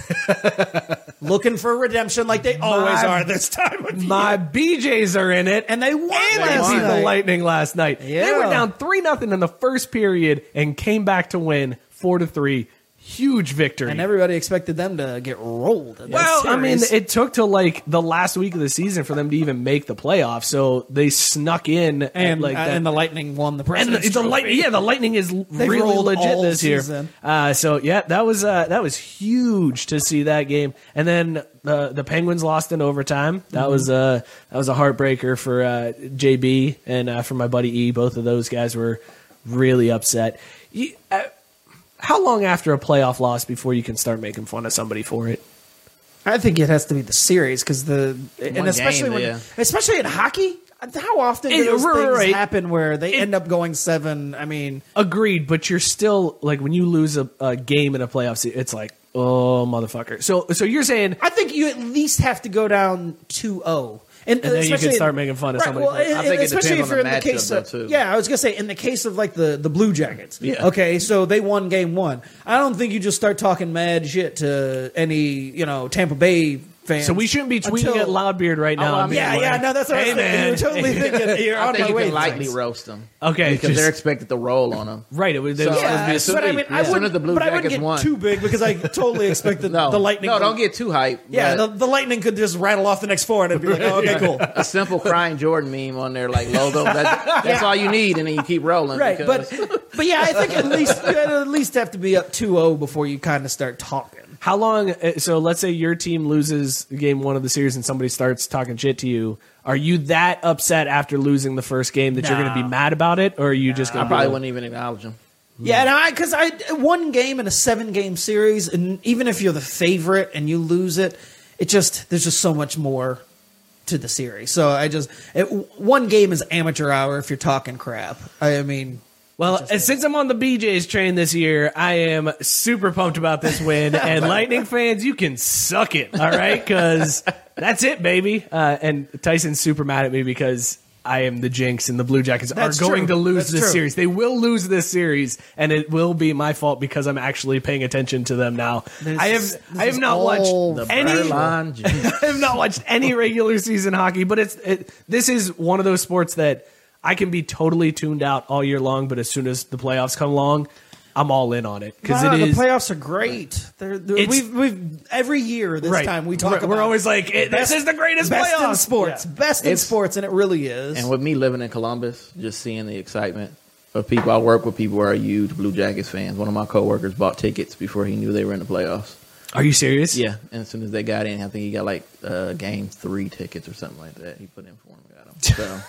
Looking for redemption like they always my, are this time of year. My B Js are in it, and they won last night. The Lightning last night. Yeah. They were down three nothing in the first period and came back to win four to three. Huge victory. And everybody expected them to get rolled. In well, series. I mean, it took till like the last week of the season for them to even make the playoffs. So they snuck in, and like uh, that. And the Lightning won the President's and the, the Lightning, yeah, the Lightning is they real legit this season. year. Uh, so yeah, that was uh, that was huge to see that game. And then uh, the Penguins lost in overtime. That mm-hmm. was a uh, that was a heartbreaker for uh, J B and uh, for my buddy E. Both of those guys were really upset. You, I, How long after a playoff loss before you can start making fun of somebody for it? I think it has to be the series because the One and especially game, when, yeah. especially in hockey, how often do it, those right, things right. happen where they it, end up going seven? I mean, agreed, but you're still like when you lose a, a game in a playoff series, it's like oh motherfucker. So so you're saying I think you at least have to go down two oh. And, and then you can start making fun of right, somebody. Well, I think it depends on the matchup, too. Yeah, I was going to say, in the case of, like, the, the Blue Jackets. Yeah. Okay, so they won game one. I don't think you just start talking mad shit to any, you know, Tampa Bay fans. So we shouldn't be tweeting until, at Loudbeard right now. Oh, I mean, yeah, yeah, no, that's what hey, I was man. thinking. You're totally thinking. You're I on think my you way can lightly things. Roast them. Okay. Because just, they're expected to roll on them. Right. It would, so, yeah, it would be but I mean, yeah. I wouldn't, the Blue but I wouldn't get won. too big because I totally expected no, the Lightning. No, could, don't get too hyped. Yeah, the, the Lightning could just rattle off the next four and it'd be like, oh, okay, cool. A simple crying Jordan meme on their like logo. That, that's all you need, and then you keep rolling. Right. Because, but, but yeah, I think at least you at least have to be up two oh before you kind of start talking. How long? So let's say your team loses game one of the series and somebody starts talking shit to you. Are you that upset after losing the first game that no. you're going to be mad about it, or are you no, just going to? I probably wouldn't even acknowledge them. Yeah, because no, I, I one game in a seven game series, and even if you're the favorite and you lose it, it just there's just so much more to the series. So I just it, one game is amateur hour if you're talking crap. I mean. Well, since I'm on the B J's train this year, I am super pumped about this win. And Lightning fans, you can suck it, all right? Because that's it, baby. Uh, and Tyson's super mad at me because I am the jinx, and the Blue Jackets that's are going true. to lose that's this true. series. They will lose this series, and it will be my fault because I'm actually paying attention to them now. This, I have I have not watched any. I have not watched any regular season hockey, but it's it, this is one of those sports that. I can be totally tuned out all year long, but as soon as the playoffs come along, I'm all in on it because no, it is. The playoffs are great. They're, they're, we've, we've every year this right. time we talk. We're, about We're always like, it, best, this is the greatest best playoff in sports, yeah. best in it's, sports, and it really is. And with me living in Columbus, just seeing the excitement of people, I work with people who are huge Blue Jackets fans. One of my coworkers bought tickets before he knew they were in the playoffs. Are you serious? Yeah. And as soon as they got in, I think he got like uh, game three tickets or something like that. He put in for him, got them. So.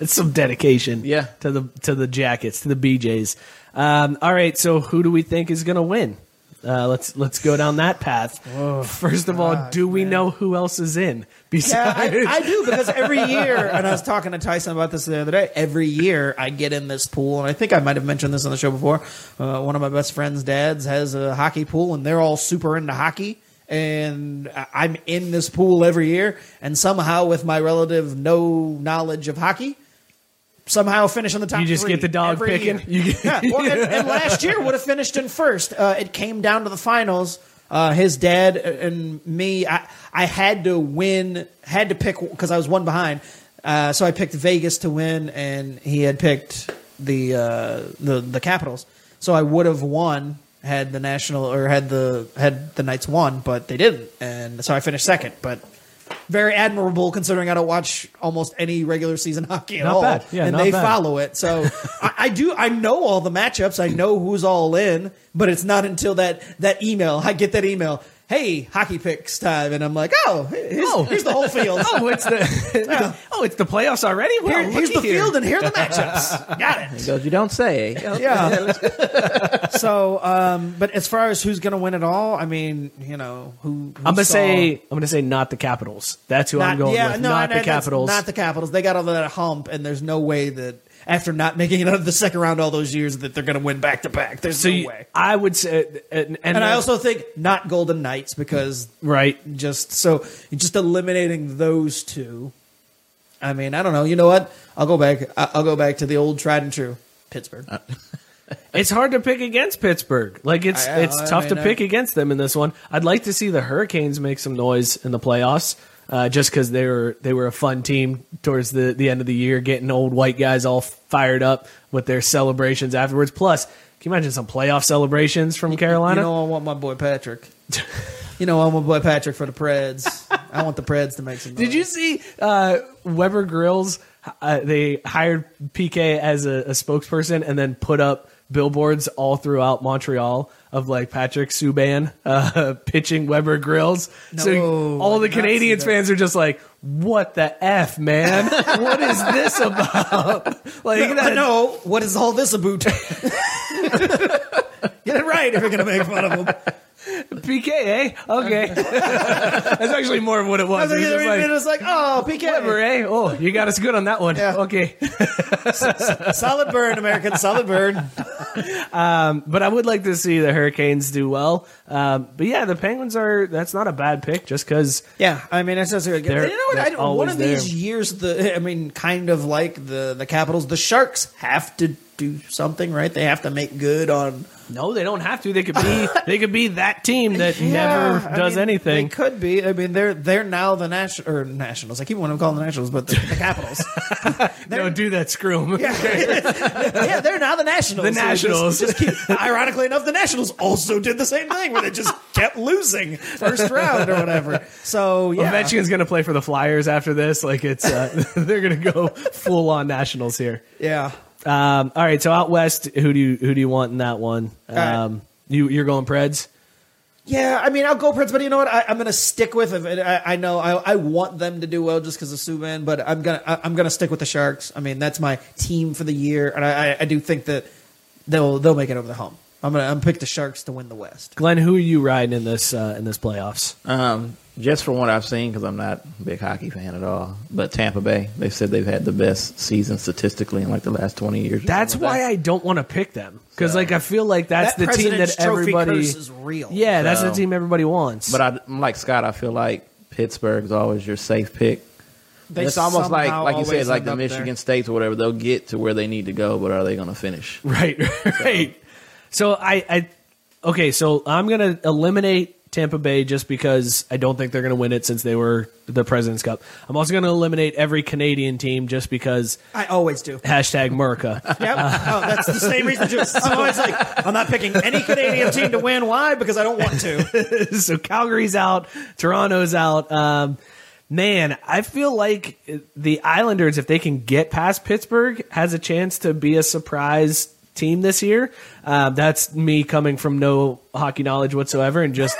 That's some dedication, yeah, to the to the Jackets, to the B J's. Um, all right, so who do we think is going to win? Uh, let's let's go down that path. Whoa, First of gosh, all, do we man. know who else is in? Besides, yeah, I, I do because every year, and I was talking to Tyson about this the other day. Every year, I get in this pool, and I think I might have mentioned this on the show before. Uh, one of my best friend's dads has a hockey pool, and they're all super into hockey. And I'm in this pool every year, and somehow with my relative no knowledge of hockey, somehow finish on the top. You just three get the dog picking. You get- yeah, well, and, and last year would have finished in first. Uh, it came down to the finals. Uh, his dad and me, I, I had to win, had to pick because I was one behind. Uh, so I picked Vegas to win, and he had picked the uh, the the Capitals. So I would have won. Had the national or had the had the Knights won, but they didn't, and so I finished second. But very admirable considering I don't watch almost any regular season hockey at not all, bad. Yeah, and they bad. follow it. So I, I do. I know all the matchups. I know who's all in, but it's not until that that email I get that email. Hey, hockey picks time, and I'm like, oh, here's, oh. here's the whole field. oh, it's the yeah. oh, it's the playoffs already. Well, here, here's the here. field, and here are the matchups. Got it. He goes, you don't say. Yeah. so, um, but as far as who's going to win it all, I mean, you know, who, who I'm gonna saw, say, I'm gonna say, not the Capitals. That's who not, I'm going yeah, with. No, not no, the Capitals. Not the Capitals. They got over that hump, and there's no way that. After not making it out of the second round all those years, that they're going to win back to back. There's so no you, way. I would say, and, and, and I also think not Golden Knights because right, just so just eliminating those two. I mean, I don't know. You know what? I'll go back. I'll go back to the old tried and true Pittsburgh. Uh, it's hard to pick against Pittsburgh. Like it's I, I, it's I tough mean, to I, pick against them in this one. I'd like to see the Hurricanes make some noise in the playoffs. Uh, just because they were they were a fun team towards the, the end of the year, getting old white guys all fired up with their celebrations afterwards. Plus, can you imagine some playoff celebrations from Carolina? You know I want my boy Patrick. you know I want my boy Patrick for the Preds. I want the Preds to make some noise. Did you see uh, Weber Grills? Uh, they hired P K as a, a spokesperson and then put up billboards all throughout Montreal of like Patrick Subban uh, pitching Weber Grills. No, so all the Canadians fans are just like, what the F, man? What is this about? Like, no, that, no, what is all this about? Get it right if you're going to make fun of them. P K, eh? Okay. That's actually more of what it was. It was, it was, like, it was like, oh, P K. Weber, eh? Oh, you got us good on that one. Yeah. Okay. Solid burn, American. Solid burn. Um, but I would like to see the Hurricanes do well. Um, but, yeah, the Penguins are – that's not a bad pick just because – Yeah, I mean, that's necessarily good. You know what? I don't, one of there. these years, the I mean, kind of like the, the Capitals, the Sharks have to do something, right? They have to make good on – No, they don't have to. They could be. They could be that team that yeah, never does I mean, anything. They could be. I mean, they're they're now the national or Nationals. I keep wanting to call them the Nationals, but the, the Capitals. Don't do that. Screw them. Yeah, yeah, they're now the Nationals. The Nationals. So just, just keep, ironically enough, the Nationals also did the same thing where they just kept losing first round or whatever. So yeah, Ovechkin's going to play for the Flyers after this. Like it's uh, they're going to go full on Nationals here. Yeah. Um, all right, so out west, who do you who do you want in that one? Um, right. You you're going Preds? Yeah, I mean I'll go Preds, but you know what? I, I'm going to stick with it. I, I know I, I want them to do well just because of Subban, but I'm gonna I, I'm gonna stick with the Sharks. I mean that's my team for the year, and I, I, I do think that they'll they'll make it over the hump. I'm gonna I'm pick the Sharks to win the West. Glenn, who are you riding in this uh, in this playoffs? Um, just for what I've seen, because I'm not a big hockey fan at all, but Tampa Bay, they said they've had the best season statistically in like the last twenty years. That's why that. I don't want to pick them, because so, like I feel like that's that the President's team that everybody. Trophy curse is real. Yeah, so, that's the team everybody wants. But I, like Scott, I feel like Pittsburgh's always your safe pick. They it's almost like, like you said, like the Michigan there. States or whatever. They'll get to where they need to go, but are they going to finish? Right, right. So, so I, I, okay, so I'm going to eliminate Tampa Bay just because I don't think they're going to win it since they were the President's Cup. I'm also going to eliminate every Canadian team just because I always do. Hashtag Murka. Yep. Uh, oh, that's the same reason. Too. I'm always like, I'm not picking any Canadian team to win. Why? Because I don't want to. So Calgary's out. Toronto's out. Um, man, I feel like the Islanders, if they can get past Pittsburgh, has a chance to be a surprise team this year. Uh, that's me coming from no hockey knowledge whatsoever and just...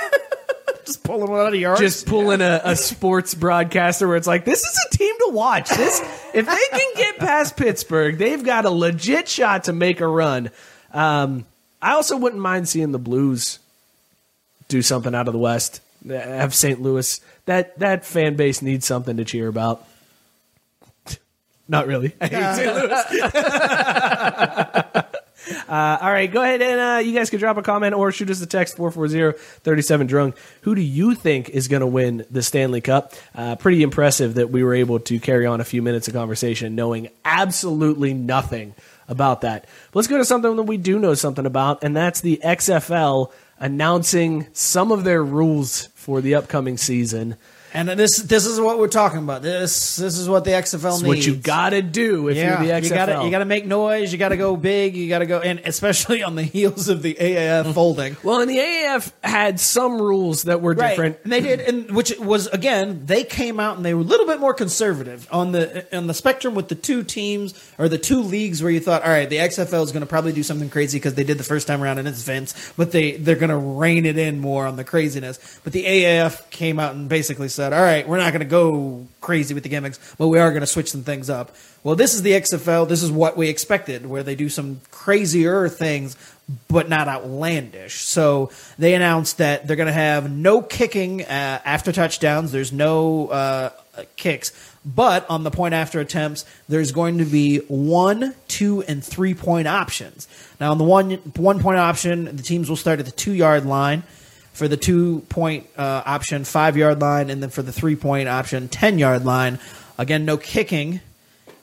Just pulling one out of your arms. Just pulling yeah. a, a sports broadcaster where it's like, this is a team to watch. This, if they can get past Pittsburgh, they've got a legit shot to make a run. Um, I also wouldn't mind seeing the Blues do something out of the West. Have Saint Louis. That that fan base needs something to cheer about. Not really. I hate Saint Louis. Uh, all right, go ahead and uh, you guys can drop a comment or shoot us a text four four zero, three seven, drunk. Who do you think is going to win the Stanley Cup? Uh, pretty impressive that we were able to carry on a few minutes of conversation knowing absolutely nothing about that. But let's go to something that we do know something about, and that's the X F L announcing some of their rules for the upcoming season. And this this is what we're talking about. This this is what the X F L it's needs. What you got to do if yeah. you're the X F L. You got you to make noise. You got to go big. You got to go, and especially on the heels of the A A F folding. Well, and the A A F had some rules that were right. different. And they did, and which was, again, they came out and they were a little bit more conservative on the on the spectrum with the two teams or the two leagues where you thought, all right, the X F L is going to probably do something crazy because they did the first time around and it's Vince, but they, they're going to rein it in more on the craziness. But the A A F came out and basically said, all right, we're not going to go crazy with the gimmicks, but we are going to switch some things up. Well, this is the X F L. This is what we expected, where they do some crazier things, but not outlandish. So they announced that they're going to have no kicking uh, after touchdowns. There's no uh, kicks. But on the point after attempts, there's going to be one, two, and three-point options. Now, on the one, one-point option, the teams will start at the two-yard line. For the two-point uh, option, five-yard line, and then for the three-point option, ten-yard line. Again, no kicking.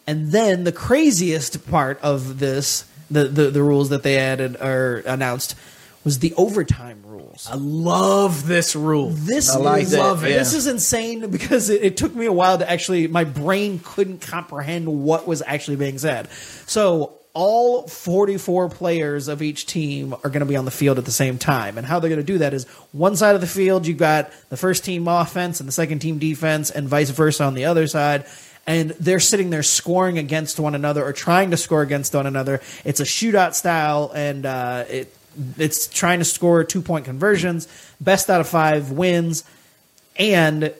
And then the craziest part of this, the, the, the rules that they added or announced, was the overtime rules. I love this rule. This I like love that. It. Yeah. This is insane because it, it took me a while to actually – my brain couldn't comprehend what was actually being said. So – all forty-four players of each team are going to be on the field at the same time. And how they're going to do that is one side of the field, you've got the first team offense and the second team defense and vice versa on the other side. And they're sitting there scoring against one another or trying to score against one another. It's a shootout style, and uh, it it's trying to score two-point conversions. Best out of five wins. And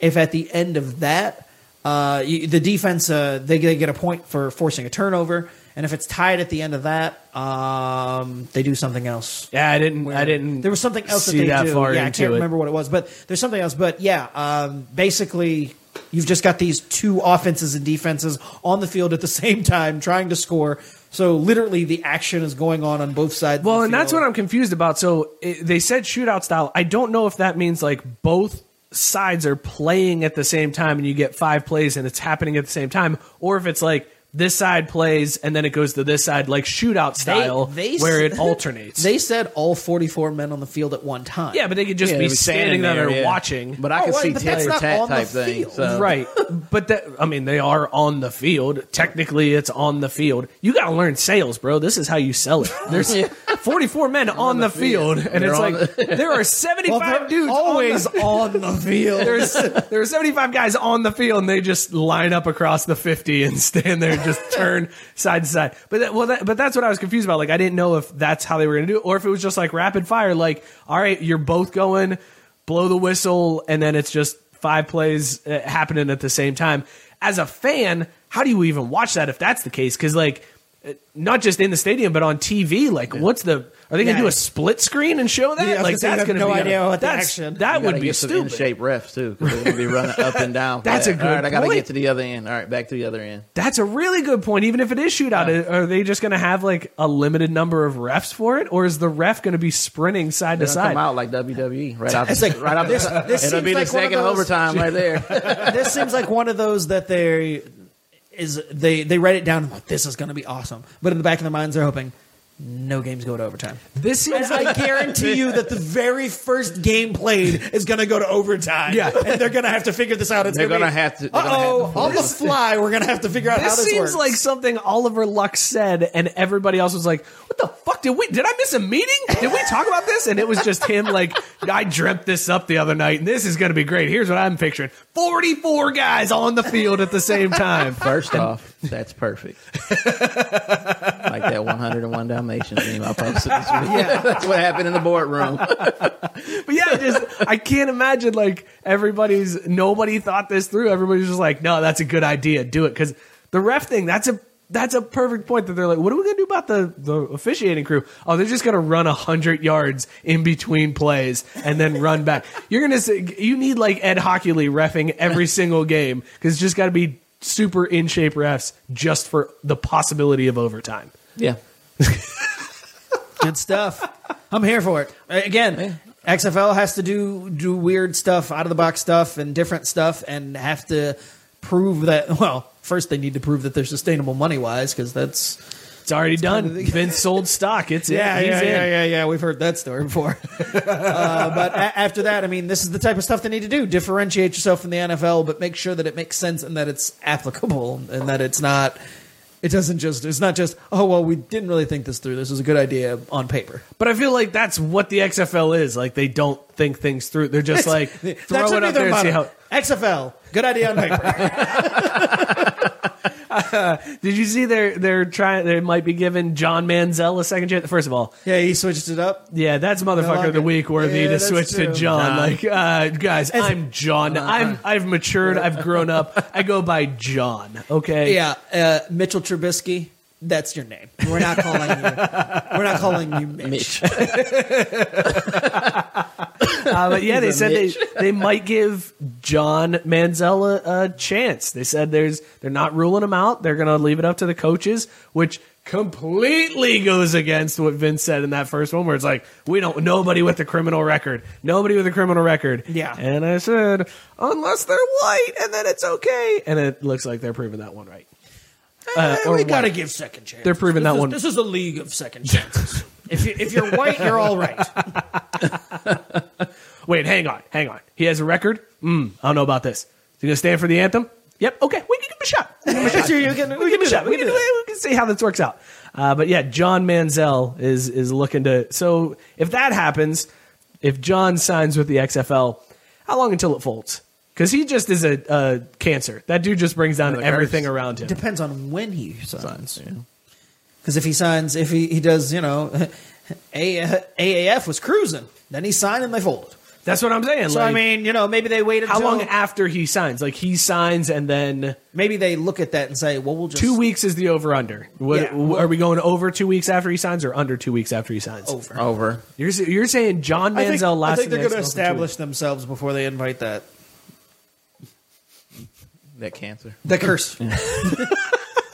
if at the end of that, uh, you, the defense, uh, they, they get a point for forcing a turnover. And if it's tied at the end of that, um, they do something else. Yeah, I didn't. Where, I didn't. There was something else see that they that do. Far yeah, I can't it. remember what it was, but there's something else. But yeah, um, basically, you've just got these two offenses and defenses on the field at the same time trying to score. So literally, the action is going on on both sides. Well, of the and field. That's what I'm confused about. So it, they said shootout style. I don't know if that means like both sides are playing at the same time, and you get five plays, and it's happening at the same time, or if it's like. This side plays, and then it goes to this side, like shootout style, they, they, where it alternates. They said all forty-four men on the field at one time. Yeah, but they could just yeah, be standing, standing there, there yeah. watching. But I oh, could right, see tit-for-tat type thing. So. Right. But, that, I mean, they are on the field. Technically, it's on the field. You got to learn sales, bro. This is how you sell it. There's yeah. forty-four men on, on the field, field. and they're it's like, the, there are seventy-five well, dudes always on the, on the field. There's, there are seventy-five guys on the field, and they just line up across the fifty and stand there. Just turn side to side. But that, well, that, but that's what I was confused about. Like, I didn't know if that's how they were going to do it or if it was just like rapid fire. Like, all right, you're both going, blow the whistle, and then it's just five plays uh, happening at the same time. As a fan, how do you even watch that if that's the case? Because, like, not just in the stadium, but on T V. Like, yeah. what's the? Are they going to yeah. do a split screen and show that? Yeah, like, that's going to no be idea a, what the action. That would be get stupid. Some in-shape refs too, because they're going to be running up and down. That's but, a good. All right, point. I got to get to the other end. All right, back to the other end. That's a really good point. Even if it is shootout, yeah. are they just going to have like a limited number of refs for it, or is the ref going to be sprinting side they're to side? Come out like W W E right out. It's like right out. This, this it'll be like the second those, overtime right there. This seems like one of those that they. Is they, they write it down and like, this is going to be awesome. But in the back of their minds, they're hoping no games go to overtime. This seems like I guarantee you that the very first game played is going to go to overtime. Yeah. And they're going to have to figure this out. It's they're going to have to. Uh-oh, on the fly, we're going to have to figure out this how this works. This seems like something Oliver Luck said, and everybody else was like, what the fuck? Did we? Did I miss a meeting? Did we talk about this? And it was just him like, I dreamt this up the other night, and this is going to be great. Here's what I'm picturing. forty-four guys on the field at the same time. First off, that's perfect. Like that one oh one down there. Meme I posted this week. Yeah, that's what happened in the boardroom. But yeah, just I can't imagine like everybody's nobody thought this through. Everybody's just like, no, that's a good idea. Do it because the ref thing. That's a that's a perfect point that they're like, what are we gonna do about the the officiating crew? Oh, they're just gonna run a hundred yards in between plays and then run back. You're gonna say, you need like Ed Hockley reffing every single game because it's just got to be super in shape refs just for the possibility of overtime. Yeah. Good stuff. I'm here for it. Again, X F L has to do do weird stuff, out of the box stuff, and different stuff, and have to prove that. Well, first they need to prove that they're sustainable money wise, because that's it's already that's done. Kind of Vince sold stock. It's yeah, in. yeah, He's yeah, in. yeah, yeah. We've heard that story before. uh, but a- after that, I mean, this is the type of stuff they need to do: differentiate yourself from the N F L, but make sure that it makes sense and that it's applicable and that it's not. It doesn't just, it's not just, oh, well, we didn't really think this through. This was a good idea on paper. But I feel like that's what the X F L is. Like, they don't think things through. They're just like, throw it up there and see how. X F L, good idea on paper. Uh, did you see they're, they're trying, they might be giving John Manziel a second chance? First of all. Yeah, he switched it up. Yeah, that's motherfucker of the week worthy yeah, to switch true. to John. Nah. Like, uh, guys, As I'm John. Uh, I'm, I've matured. I've grown up. I go by John. Okay. Yeah. Uh, Mitchell Trubisky. That's your name. We're not calling you. We're not calling you Mitch. Mitch. uh, but yeah, they said Mitch. they they might give John Manziel a, a chance. They said there's they're not ruling him out. They're going to leave it up to the coaches, which completely goes against what Vince said in that first one, where it's like we don't nobody with a criminal record, nobody with a criminal record. Yeah, and I said unless they're white, and then it's okay. And it looks like they're proving that one right. Uh, we got to give second chances. They're proving that one. This is a league of second chances. if, you, if you're white, you're all right. Wait, hang on. Hang on. He has a record? Mm, I don't know about this. Is he going to stand for the anthem? Yep. Okay. We can give him a shot. We can give him a shot. We can see how this works out. Uh, but yeah, John Manziel is, is looking to. So if that happens, if John signs with the X F L, how long until it folds? Because he just is a uh, cancer. That dude just brings down everything curse. around him. Depends on when he signs. Because yeah. if he signs, if he, he does, you know, A A F was cruising. Then he signed and they folded. That's what I'm saying. So, like, I mean, you know, maybe they waited How until, long after he signs? Like, he signs and then... Maybe they look at that and say, well, we'll just... Two weeks is the over-under. What, yeah, well, are we going over two weeks after he signs or under two weeks after he signs? Over. Over. You're, you're saying John Manziel think, last... I think they're going to establish themselves before they invite that... That cancer. The curse. Yeah.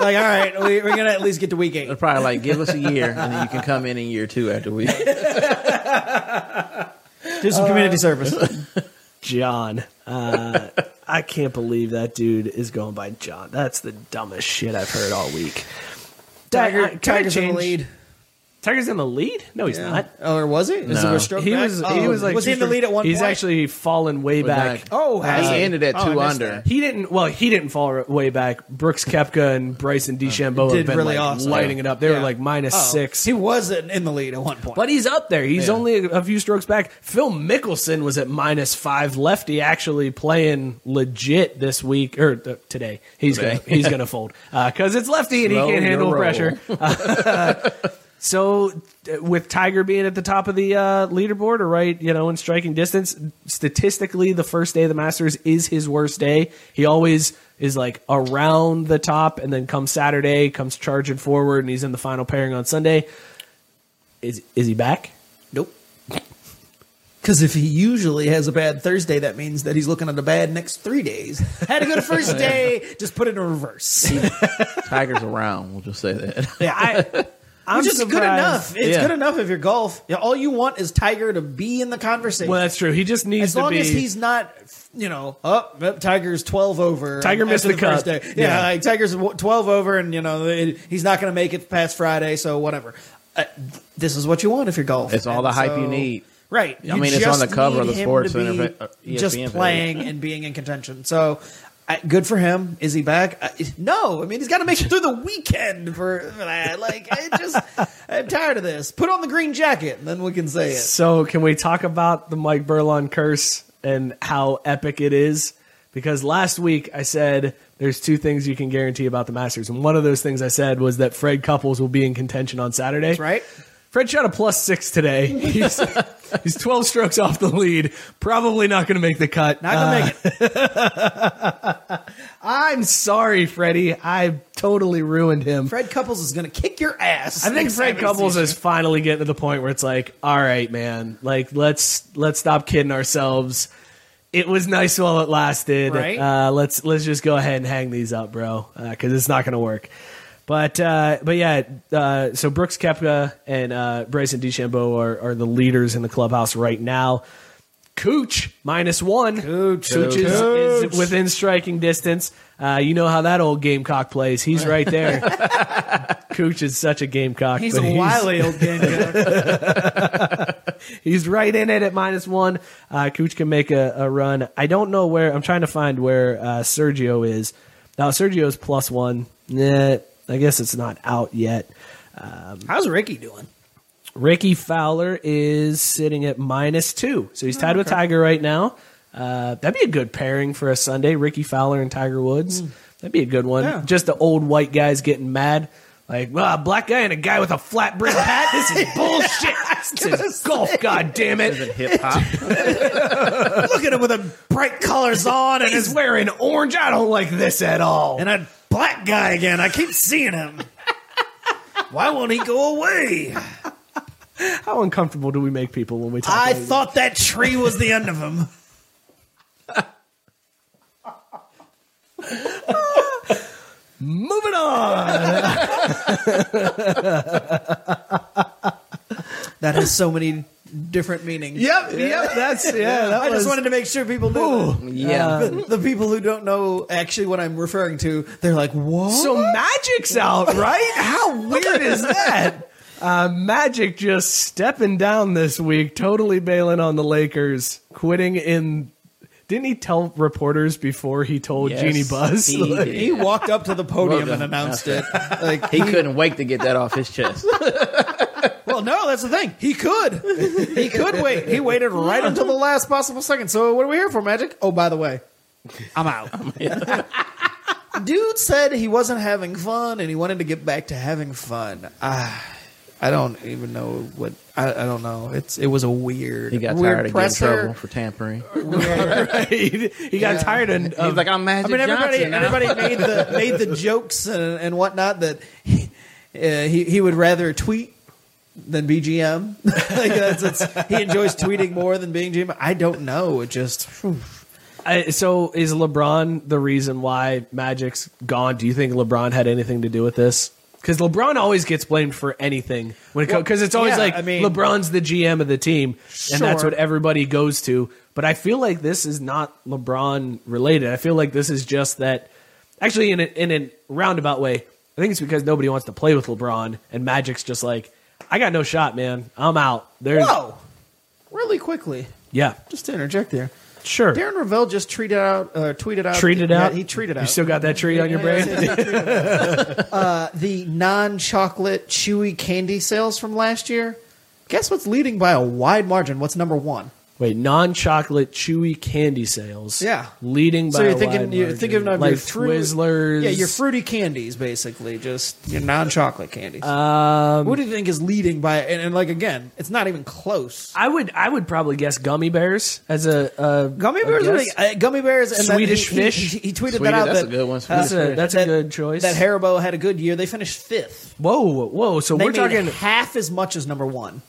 Like, all right, we, we're going to at least get to week eight. They're probably like, give us a year, and then you can come in in year two after we... Do some uh, community service. John. Uh, I can't believe that dude is going by John. That's the dumbest shit I've heard all week. Tiger, I, Tiger's in the lead. Tiger's in the lead? No, he's yeah. not. Oh, or was he? Is no. It he, was, oh, he was. Like, was he in the lead at one he's point? He's actually fallen way back. back. Oh, has uh, he ended at oh, two under? That. He didn't. Well, he didn't fall way back. Brooks Koepka and Bryson DeChambeau uh, have been really like, awesome. lighting it up. They yeah. were like minus oh, six. He was in the lead at one point, but he's up there. He's yeah. only a few strokes back. Phil Mickelson was at minus five. Lefty actually playing legit this week or uh, today. He's okay. gonna, he's gonna fold because uh, it's lefty and Slow he can't handle roll. pressure. Uh, So with Tiger being at the top of the uh, leaderboard, or right, you know, in striking distance, statistically, the first day of the Masters is his worst day. He always is like around the top, and then comes Saturday, comes charging forward, and he's in the final pairing on Sunday. Is is he back? Nope. Because if he usually has a bad Thursday, that means that he's looking at a bad next three days. Had a good first day, just put it in reverse. Tiger's around. We'll just say that. Yeah, I. I'm just surprised. Good enough. It's yeah. good enough if you're golf. You know, all you want is Tiger to be in the conversation. Well, that's true. He just needs as to be. As long as he's not, you know, oh, nope, Tiger's twelve over. Tiger missed the, the cut. Yeah, yeah, like Tiger's twelve over, and, you know, it, he's not going to make it past Friday, so whatever. Uh, this is what you want if you're golf. It's all and the hype so, you need. Right. You I mean, it's on the cover of the Sports Center. Just playing and being in contention. So. I, good for him. Is he back? I, no. I mean, he's got to make it through the weekend for that. Like, I just, I'm tired of this. Put on the green jacket, and then we can say it. So, can we talk about the Mike Burlon curse and how epic it is? Because last week I said there's two things you can guarantee about the Masters, and one of those things I said was that Fred Couples will be in contention on Saturday. That's right. Fred shot a plus six today. He's, he's twelve strokes off the lead. Probably not going to make the cut. Not going to uh, make it. I'm sorry, Freddie. I totally ruined him. Fred Couples is going to kick your ass. I think Fred Couples season. is finally getting to the point where it's like, all right, man, like let's let's stop kidding ourselves. It was nice while it lasted. Right? Uh, let's let's just go ahead and hang these up, bro, because uh, it's not going to work. But uh, but yeah, uh, so Brooks Koepka and uh, Bryson DeChambeau are, are the leaders in the clubhouse right now. Cooch minus one. Cooch, Cooch is, Cooch. is within striking distance. Uh, you know how that old Gamecock plays. He's right there. Cooch is such a Gamecock. He's a he's, wily old Gamecock. He's right in it at minus one. Uh, Cooch can make a, a run. I don't know where. I'm trying to find where uh, Sergio is now. Sergio is plus one. Nah. I guess it's not out yet. Um, How's Ricky doing? Ricky Fowler is sitting at minus two. So he's tied oh, okay. with Tiger right now. Uh, that'd be a good pairing for a Sunday. Ricky Fowler and Tiger Woods. Mm. That'd be a good one. Yeah. Just the old white guys getting mad. Like, well, a black guy and a guy with a flat brim hat. This is bullshit. This is golf, goddammit. This isn't hip hop. Look at him with a bright colors on, and he's wearing orange. I don't like this at all. And I black guy again. I keep seeing him. Why won't he go away? How uncomfortable do we make people when we talk I about thought him? That tree was the end of him. Moving on. That has so many different meanings. Yep, yeah. yep. That's yeah. That I was, just wanted to make sure people knew. Yeah, uh, the, the people who don't know actually what I'm referring to, they're like, "What?" So magic's out, right? How weird is that? Uh, Magic just stepping down this week, totally bailing on the Lakers, quitting in. Didn't he tell reporters before he told yes, Jeannie Buzz? He, like, he walked up to the podium and announced it. Like he, he couldn't wait to get that off his chest. Well, no, that's the thing. He could. He could wait. He waited right until the last possible second. So what are we here for, Magic? Oh, by the way, I'm out. I'm Dude said he wasn't having fun and he wanted to get back to having fun. Ah. I don't even know what I, I don't know. It's it was a weird. He got weird tired of presser. getting in trouble for tampering. Right. He, he got yeah. tired of, of like I'm Magic I mean, everybody, Johnson. Now. Everybody made the made the jokes and, and whatnot that he, uh, he he would rather tweet than be G M. Like that's, that's, he enjoys tweeting more than being G M. I don't know. It just. I, so is LeBron the reason why Magic's gone? Do you think LeBron had anything to do with this? Because LeBron always gets blamed for anything when it comes, because well, it's always yeah, like I mean, LeBron's the G M of the team, sure. and that's what everybody goes to. But I feel like this is not LeBron related. I feel like this is just that. Actually, in a, in a roundabout way, I think it's because nobody wants to play with LeBron, and Magic's just like, I got no shot, man. I'm out. There's- Whoa! Really quickly, yeah. Just to interject there. Sure. Darren Rovell just tweeted out. Uh, tweeted out. Treated out. He tweeted out. You still got that tree yeah, on your yeah, brain? uh, the non-chocolate chewy candy sales from last year. Guess what's leading by a wide margin? What's number one? Wait, non-chocolate chewy candy sales. Yeah, leading by. So you're thinking you're margin. thinking of like your fruit, Twizzlers. Yeah, your fruity candies, basically, just your non-chocolate candies. Um, what do you think is leading by? And, and like again, it's not even close. I would I would probably guess gummy bears as a, a gummy bears. A like, uh, gummy bears. And Swedish he, fish. He, he, he tweeted Sweetie, that out. That's that, a good one. Swedish that's a that's fish. a good choice. That Haribo had a good year. They finished fifth. Whoa, whoa! So they we're talking half as much as number one.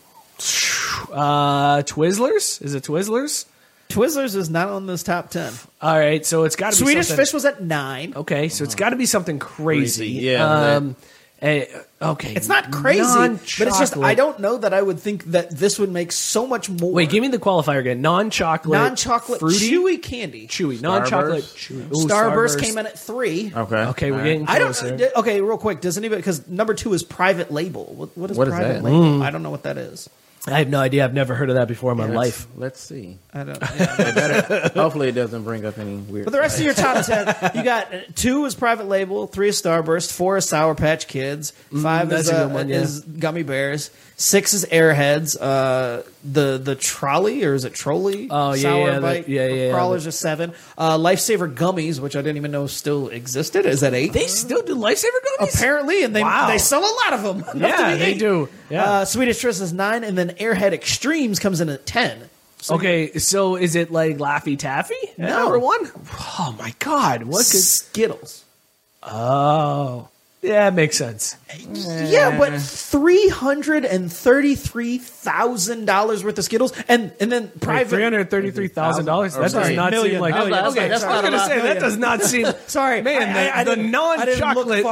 Uh, Twizzlers? Is it Twizzlers? Twizzlers is not on this top ten. All right, so it's got to be Swedish something. Fish was at nine. Okay, so oh. it's got to be something crazy. crazy. Yeah. Um, that... uh, okay. It's not crazy, but it's just I don't know that I would think that this would make so much more. Wait, give me the qualifier again. Non-chocolate. Non-chocolate. Fruity? Chewy candy. Chewy. Starburst? Non-chocolate. Chewy. Ooh, Starburst, Starburst came in at three. Okay. Okay, All we're right. getting closer. I don't, okay, real quick. Does anybody? Because number two is private label. What, what is what private is that? label? Mm. I don't know what that is. I have no idea. I've never heard of that before in my yeah, life. Let's see. I don't. Yeah, I better, hopefully, it doesn't bring up any weird. But the rest life. of your top ten, you got two is private label, three is Starburst, four is Sour Patch Kids, five mm, is, uh, one, yeah. is gummy bears, six is Airheads. Uh, the the trolley or is it trolley? Oh yeah, Sour yeah, bite, that, yeah, yeah. Crawlers yeah. are seven. Uh, Lifesaver gummies, which I didn't even know still existed, is at eight. They still do Lifesaver gummies, apparently, and they wow. they sell a lot of them. Yeah, they do. Yeah. Uh, Swedish Tris is nine, and then. Airhead Extremes comes in at ten. So okay, so is it like Laffy Taffy? No. Number one? Oh, my God. What could... Skittles. Oh. Yeah, it makes sense. Yeah, but three hundred thirty-three thousand dollars worth of Skittles and, and then private... three hundred thirty-three thousand dollars? That sorry, does not million. seem like... I was, like, okay, that's I was going to say, million. that does not seem... sorry. Man, I, I, the, I the non-chocolate...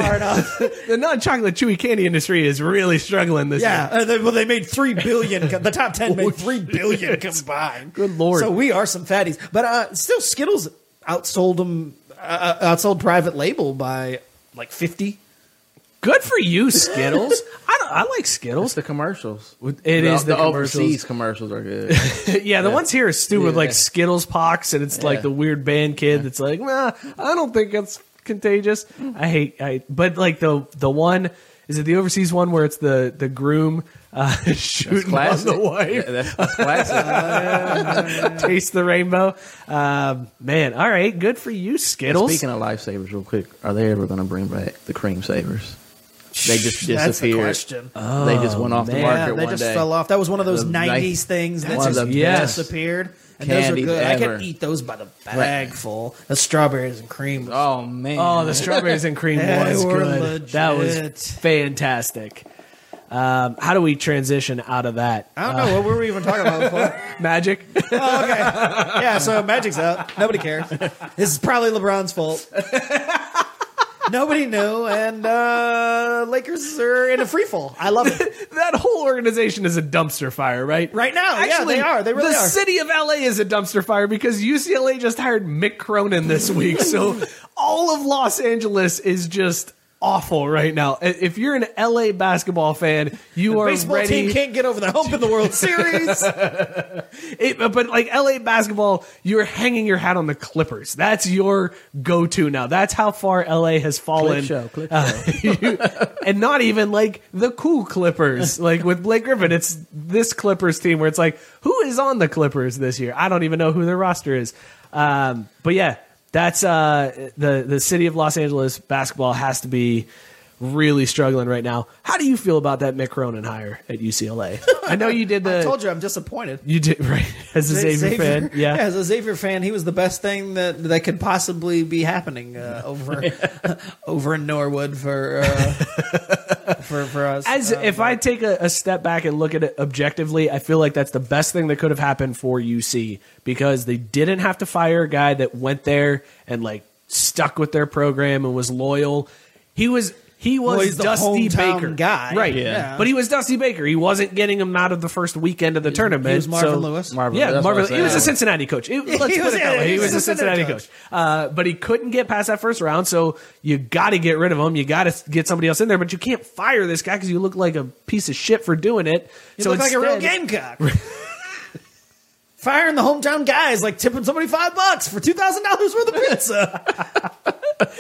the non-chocolate chewy candy industry is really struggling this yeah, year. Yeah, uh, well, they made three billion dollars. The top ten made three billion dollars combined. Good Lord. So we are some fatties. But uh, still, Skittles outsold them, uh, outsold private label by like fifty. Good for you, Skittles. I don't, I like Skittles. It's the commercials. It the, is the, the commercials. Overseas commercials are good. yeah, the yeah. ones here are stupid, yeah. like Skittles Pox, and it's yeah. like the weird band kid yeah. that's like, nah, I don't think it's contagious. I hate, I, but like the the one, is it the overseas one where it's the, the groom uh, shooting on the wife? Yeah, that's, that's classic. uh, yeah, yeah. Taste the rainbow. Um, man, all right, good for you, Skittles. Speaking of Lifesavers real quick, are they ever going to bring back the cream savers? They just disappeared. That's the question. Oh, they just went off man. the market. They one just day. fell off. That was one of those nineties things that just the, yes. disappeared. And those are good. Ever. I can eat those by the bag full. The strawberries and cream. Oh man! Oh, the strawberries and cream was good. Legit. That was fantastic. Um, how do we transition out of that? I don't know. Uh, what were we even talking about before? Magic. Oh, okay. Yeah. So Magic's out. Nobody cares. This is probably LeBron's fault. Nobody knew, and uh, Lakers are in a free fall. I love it. That whole organization is a dumpster fire, right? Right now, actually, yeah, they are. They really the are. The city of L A is a dumpster fire because U C L A just hired Mick Cronin this week, so all of Los Angeles is just awful right now. If you're an L A basketball fan, you the are baseball ready. Baseball team can't get over the hump in the World Series. it, but like L A basketball, you're hanging your hat on the Clippers. That's your go-to now. That's how far L A has fallen. Clip show, clip uh, show. you, and not even like the cool Clippers. Like with Blake Griffin, it's this Clippers team where it's like, who is on the Clippers this year? I don't even know who their roster is. Um, but yeah. That's uh, the the city of Los Angeles basketball has to be really struggling right now. How do you feel about that Mick Cronin hire at U C L A? I know you did the. I told you I'm disappointed. You did right as a Xavier, Xavier fan. Yeah. yeah, as a Xavier fan, he was the best thing that that could possibly be happening uh, over yeah. over in Norwood for uh, for for us. As uh, if but. I take a, a step back and look at it objectively, I feel like that's the best thing that could have happened for U C. Because they didn't have to fire a guy that went there and like stuck with their program and was loyal. He was he was well, he's Dusty the Baker guy, right? Yeah. yeah, but he was Dusty Baker. He wasn't getting him out of the first weekend of the tournament. He was Marvin so, Lewis. Marvin, yeah, Marvin. He was a Cincinnati coach. It, let's he, was, put it that way. he, he was, was a Cincinnati coach, coach. Uh, but he couldn't get past that first round. So you got to get rid of him. You got to get somebody else in there. But you can't fire this guy because you look like a piece of shit for doing it. You so look instead, like a real Gamecock. Firing the hometown guys, like tipping somebody five bucks for two thousand dollars worth of pizza.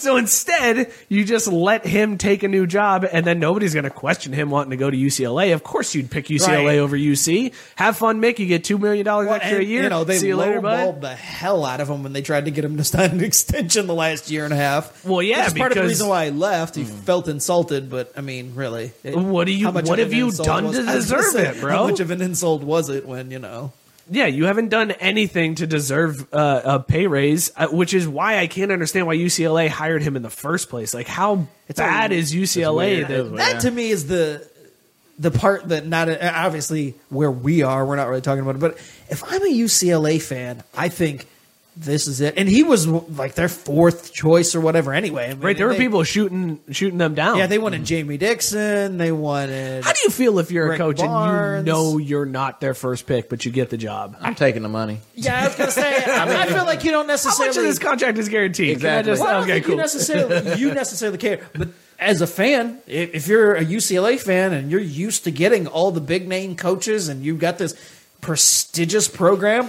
So instead, you just let him take a new job, and then nobody's going to question him wanting to go to U C L A. Of course you'd pick U C L A right. over U C. Have fun, Mick. You get two million dollars well, extra and, a year. You know, they See you later, bud. The hell out of him when they tried to get him to sign an extension the last year and a half. Well, yeah. That's part of the reason why he left. He mm. felt insulted, but, I mean, really. It, what do you? What have you done was, to deserve say, it, bro? How much of an insult was it when, you know? Yeah, you haven't done anything to deserve uh, a pay raise, uh, which is why I can't understand why U C L A hired him in the first place. Like, how it's bad a, is U C L A? That, that to me is the the part that not obviously where we are. We're not really talking about it. But if I'm a U C L A fan, I think this is it. And he was like their fourth choice or whatever. Anyway, I mean, right? There were they, people shooting shooting them down. Yeah, they wanted mm. Jamie Dixon. They wanted. How do you feel if you're Rick a coach Barnes. and you know you're not their first pick, but you get the job? I'm taking the money. Yeah, I was gonna say. I, mean, I feel like you don't necessarily. How much of this contract is guaranteed? Exactly. Just, well, I don't okay, think cool. You necessarily you necessarily care, but. As a fan, if you're a U C L A fan and you're used to getting all the big name coaches and you've got this prestigious program,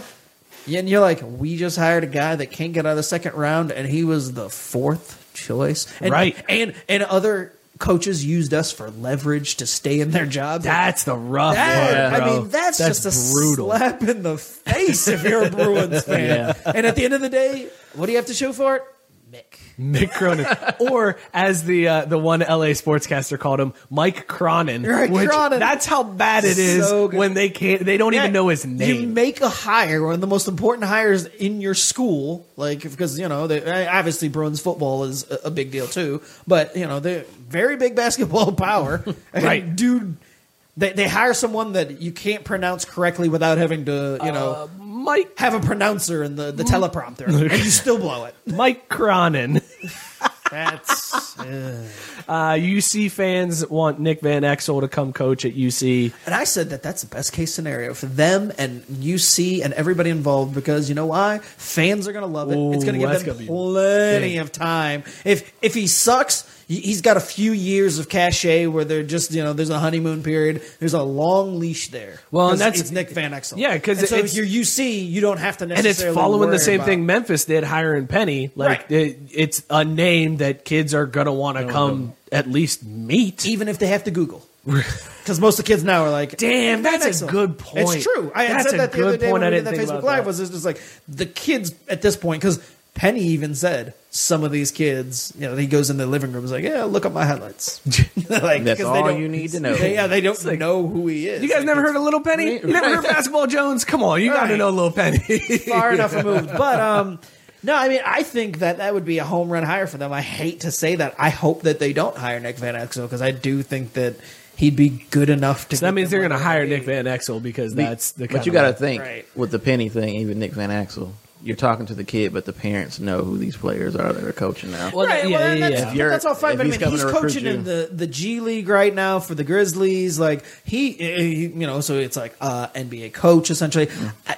and you're like, we just hired a guy that can't get out of the second round and he was the fourth choice. And, right. And, and other coaches used us for leverage to stay in their job. That's the rough that, part, bro. I mean, that's, that's just a brutal. slap in the face if you're a Bruins fan. Yeah. And at the end of the day, what do you have to show for it? Mick. Mick Cronin. Or as the uh, the one L A sportscaster called him, Mike Cronin. Right, which, Cronin. That's how bad it is so when they can't they don't yeah, even know his name. You make a hire, one of the most important hires in your school, like because you know, they, obviously Bruins football is a, a big deal too, but you know, they're very big basketball power. Right. Dude, they they hire someone that you can't pronounce correctly without having to, you know, uh, Mike have a pronouncer in the, the teleprompter, and you still blow it. Mike Cronin. That's uh. Uh, U C fans want Nick Van Exel to come coach at U C, and I said that that's the best case scenario for them and U C and everybody involved because you know why? Fans are going to love it. Ooh, it's going to give them plenty of time. If if he sucks, he's got a few years of cachet where they're just, you know, there's a honeymoon period. There's a long leash there. Well, and that's it's Nick Van Exel. Yeah, because so if you're U C, you don't have to necessarily. And it's following the same thing Memphis did, hiring Penny. Like right. it, it's a name that kids are gonna want to come at least meet, even if they have to Google. Because most of the kids now are like, damn, that's, that's a good point. It's true. I had said that the other day when we did that Facebook Live. Was just like the kids at this point because. Penny even said some of these kids, you know, he goes in the living room and is like, yeah, look up my highlights. Like, that's all they don't, you need to know. They, yeah, they don't like, know who he is. You guys like, never heard of Little Penny? You never heard of Basketball Jones? Come on, you got to know Little Penny. Far enough removed. But, um, no, I mean, I think that that would be a home run hire for them. I hate to say that. I hope that they don't hire Nick Van Exel because I do think that he'd be good enough to. So that means they're going to hire Nick Van Exel because we, that's the kind But you got to think right. with the Penny thing, even Nick Van Exel. You're talking to the kid, but the parents know who these players are that are coaching now. Well, right, yeah, well, yeah, that's, yeah. that's all fine. If but I mean, he's, he's coaching in the, the G League right now for the Grizzlies. Like he, he you know, so it's like uh, N B A coach essentially. Mm. I,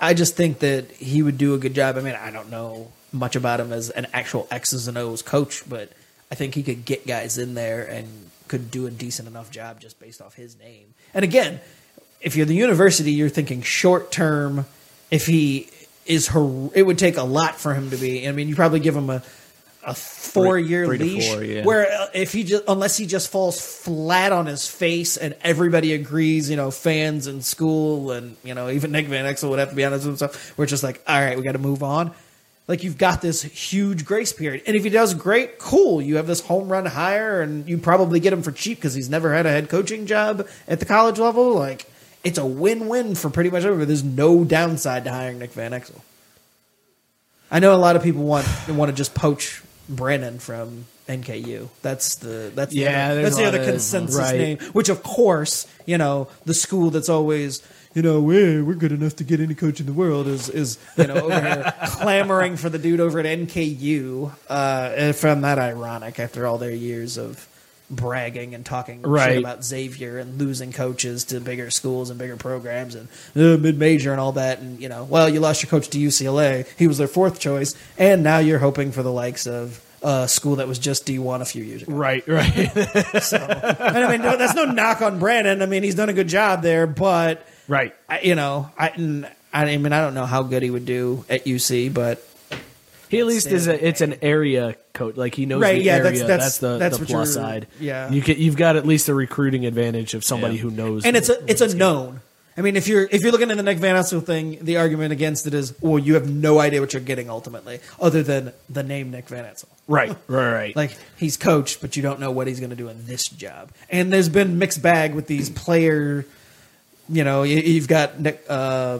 I just think that he would do a good job. I mean, I don't know much about him as an actual X's and O's coach, but I think he could get guys in there and could do a decent enough job just based off his name. And again, if you're the university, you're thinking short term. If he Is her? It would take a lot for him to be. I mean, you probably give him a a four year three, three leash. To four, yeah. Where if he just unless he just falls flat on his face and everybody agrees, you know, fans and school and you know even Nick Van Exel would have to be honest with himself. We're just like, all right, we got to move on. Like you've got this huge grace period, and if he does great, cool. You have this home run hire, and you probably get him for cheap because he's never had a head coaching job at the college level, like. It's a win-win for pretty much everybody. There's no downside to hiring Nick Van Exel. I know a lot of people want want to just poach Brennan from N K U. That's the that's yeah, the, that's the other consensus right. name. Which, of course, you know, the school that's always you know we're we're good enough to get any coach in the world is is you know over here clamoring for the dude over at N K U. Uh, I found that ironic after all their years of. Bragging and talking right. shit about Xavier and losing coaches to bigger schools and bigger programs and uh, mid-major and all that. And, you know, well, you lost your coach to U C L A. He was their fourth choice. And now you're hoping for the likes of a school that was just D one a few years ago. Right, right. So, and I mean, no, that's no knock on Brandon. I mean, he's done a good job there, but, right. I, you know, I, I mean, I don't know how good he would do at U C, but He at least is a, it's an area coach. Like he knows right, the yeah, area. That's, that's, that's the, that's the plus side. Yeah. You can, you've got at least a recruiting advantage of somebody yeah. who knows. And the, it's a, it's a known. I mean, if you're if you're looking at the Nick Van Askel thing, the argument against it is, well, you have no idea what you're getting ultimately, other than the name Nick Van Askel. Right, right, right. Like, he's coached, but you don't know what he's going to do in this job. And there's been mixed bag with these player, you know, you, you've got Nick, uh,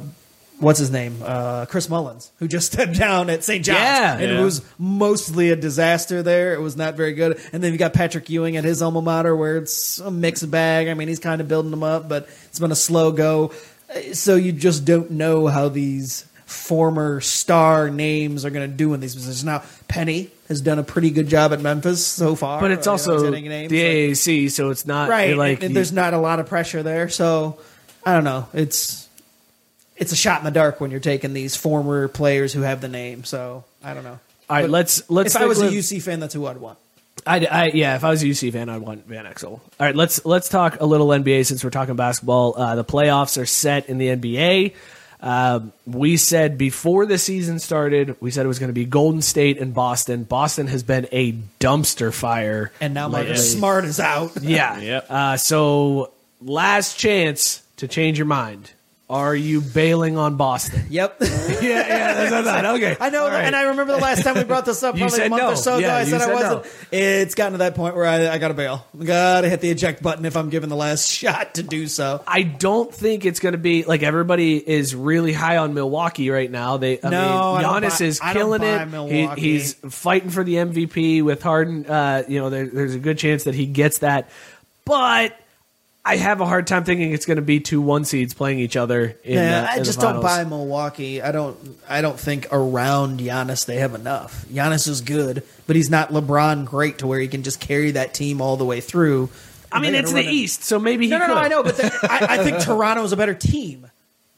what's his name, uh, Chris Mullins, who just stepped down at Saint John's. Yeah, and yeah. It was mostly a disaster there. It was not very good. And then you got Patrick Ewing at his alma mater, where it's a mixed bag. I mean, he's kind of building them up, but it's been a slow go. So you just don't know how these former star names are going to do in these positions. Now, Penny has done a pretty good job at Memphis so far. But it's also the A A C, so it's not right. Like, and there's not a lot of pressure there. So I don't know. It's it's a shot in the dark when you're taking these former players who have the name. So I don't know. All right, but let's let's. If I was with, a U C fan, that's who I'd want. I, I yeah. If I was a U C fan, I'd want Van Exel. All right, let's let's talk a little N B A since we're talking basketball. Uh, the playoffs are set in the N B A. Um, we said before the season started, we said it was going to be Golden State and Boston. Boston has been a dumpster fire, and now Marcus Smart is out. yeah. Yep. Uh, so last chance to change your mind. Are you bailing on Boston? Yep. yeah, yeah, that's what I thought. Okay. I know, right. And I remember the last time we brought this up, probably a month no. or so ago. Yeah, I said, said I wasn't. No. It's gotten to that point where I, I got to bail. Got to hit the eject button if I'm given the last shot to do so. I don't think it's going to be like everybody is really high on Milwaukee right now. They, I no, mean, Giannis buy, is killing it. He, he's fighting for the M V P with Harden. Uh, you know, there, there's a good chance that he gets that, but I have a hard time thinking it's going to be two one seeds playing each other. In yeah, the, I in just the don't buy Milwaukee. I don't. I don't think around Giannis they have enough. Giannis is good, but he's not LeBron great to where he can just carry that team all the way through. I mean, it's the East, so maybe he no, no, could. no. I know, but the, I, I think Toronto's a better team.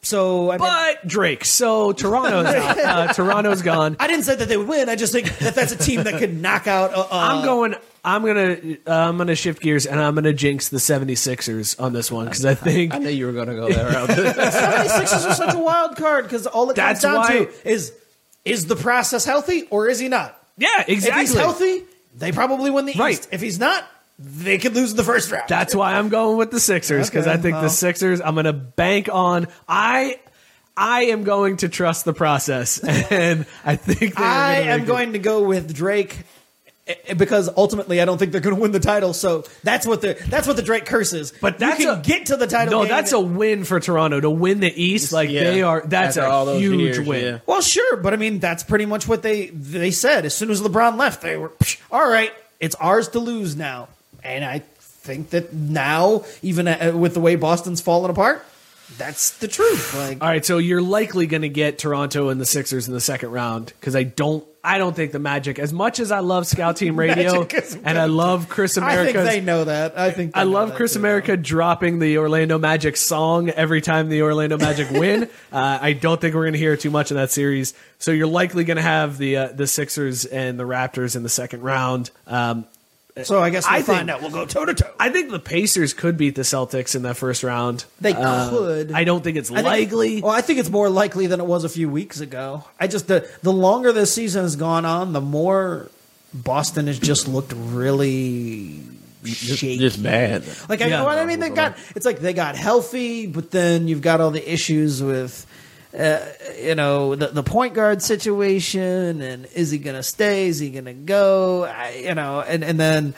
So, I but mean, Drake. So Toronto's out. Uh, Toronto's gone. I didn't say that they would win. I just think that that's a team that could knock out. A, a, I'm going. I'm gonna. Uh, I'm gonna shift gears and I'm gonna jinx the 76ers on this one because I think I, I knew you were gonna go there. Route. seventy-sixers are such a wild card because all it that's comes down why, to is is the process healthy or is he not? Yeah, exactly. If he's healthy, they probably win the right. East. If he's not, they could lose in the first round. That's why I'm going with the Sixers because okay, I think well. the Sixers. I'm going to bank on. I I am going to trust the process, and I think they I am good. going to go with Drake because ultimately I don't think they're going to win the title. So that's what the that's what the Drake curse is. But that's you can a, get to the title. No, game. that's a win for Toronto to win the East. Like yeah. they are. That's After a all those huge years, win. Yeah. Well, sure, but I mean that's pretty much what they they said as soon as LeBron left. They were all right. It's ours to lose now. And I think that now, even with the way Boston's fallen apart, that's the truth. Like, all right, so you're likely going to get Toronto and the Sixers in the second round because I don't, I don't think the Magic. As much as I love Scout Team Radio and I love Chris America, I think they know that. I think they I know love that Chris too, America though. dropping the Orlando Magic song every time the Orlando Magic win. Uh, I don't think we're going to hear too much in that series. So you're likely going to have the uh, the Sixers and the Raptors in the second round. Um, So I guess we'll I find think, out. We'll go toe-to-toe. I think the Pacers could beat the Celtics in that first round. They uh, could. I don't think it's I likely. Think, well, I think it's more likely than it was a few weeks ago. I just the, the longer this season has gone on, the more Boston has just looked really shaky. Just, just bad. Like, I, yeah, know what I mean? They got, it's like they got healthy, but then you've got all the issues with – Uh, you know, the, the point guard situation, and is he going to stay? Is he going to go? I, you know, and, and then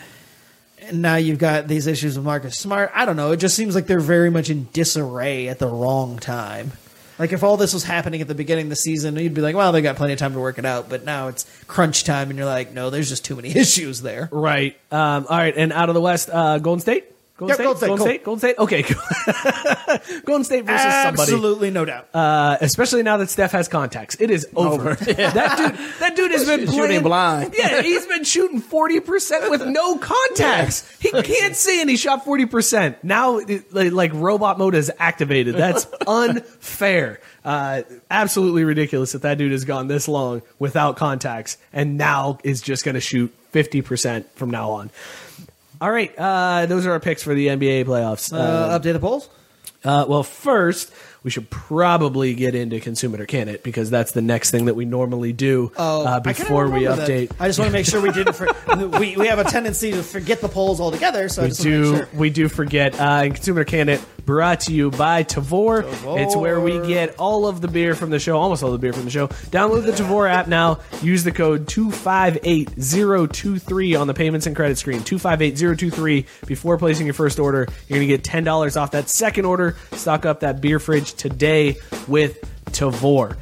and now you've got these issues with Marcus Smart. I don't know. It just seems like they're very much in disarray at the wrong time. Like, if all this was happening at the beginning of the season, you'd be like, well, they got plenty of time to work it out. But now it's crunch time, and you're like, no, there's just too many issues there. Right. Um, all right. And out of the West, uh, Golden State? Golden, yep, State? Golden State, Golden State, Golden State. Okay, Golden State versus somebody. Absolutely, no doubt. Uh, especially now that Steph has contacts, it is over. over. Yeah. That dude, that dude has been shooting playing, blind. Yeah, he's been shooting forty percent with no contacts. Yeah. He can't see, and he shot forty percent. Now, like robot mode is activated. That's unfair. Uh, absolutely ridiculous that that dude has gone this long without contacts, and now is just going to shoot fifty percent from now on. All right, uh, those are our picks for the N B A playoffs. Uh, uh, update the polls? Uh, well, first, we should probably get into Consume It or Can It, because that's the next thing that we normally do oh, uh, before we update. That. I just want to make sure we didn't. For, we we have a tendency to forget the polls altogether, so we I just do. Make sure. We do forget. Uh, Consume It or Can It, brought to you by Tavor. Tavor. It's where we get all of the beer from the show, almost all the beer from the show. Download the Tavor app now. Use the code two five eight zero two three on the payments and credit screen. two five eight zero two three before placing your first order. You're going to get ten dollars off that second order. Stock up that beer fridge today with Tavor.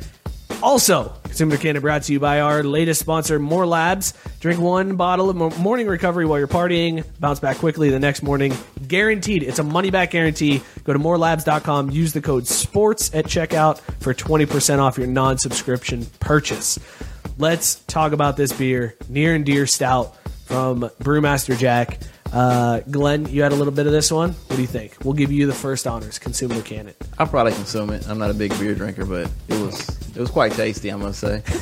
Also, Consumer Canada brought to you by our latest sponsor, More Labs. Drink one bottle of morning recovery while you're partying. Bounce back quickly the next morning. Guaranteed. It's a money-back guarantee. Go to more labs dot com. Use the code SPORTS at checkout for twenty percent off your non-subscription purchase. Let's talk about this beer, Near and Dear Stout from Brewmaster Jack. Uh, Glenn, you had a little bit of this one. What do you think? We'll give you the first honors. Consume it or can it? I'll probably consume it. I'm not a big beer drinker, but it was it was quite tasty, I must say. That's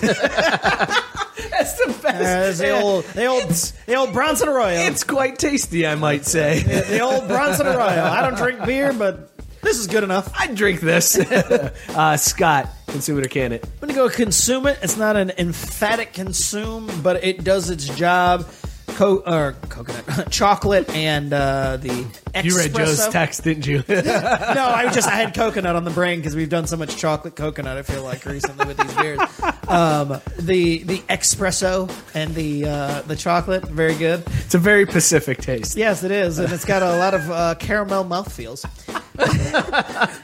the best. Uh, the old, the old, the old Bronson Arroyo. It's quite tasty, I might say. the, the old Bronson Arroyo. I don't drink beer, but this is good enough. I'd drink this. uh, Scott, consume it or can it? I'm going to go consume it. It's not an emphatic consume, but it does its job. Co- or coconut chocolate and uh, the espresso. You read Joe's text, didn't you? no, I just I had coconut on the brain because we've done so much chocolate coconut. I feel like recently with these beers, um, the the espresso and the uh, the chocolate, very good. It's a very Pacific taste. Yes, it is, and it's got a lot of uh, caramel mouthfeels.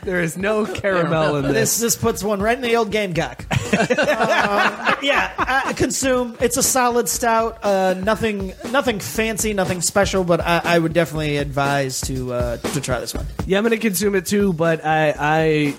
There is no caramel in this. this. This puts one right in the old Gamecock. uh, yeah, I consume. It's a solid stout. Uh, nothing, nothing fancy, nothing special. But I, I would definitely advise to uh, to try this one. Yeah, I'm going to consume it too. But I, I,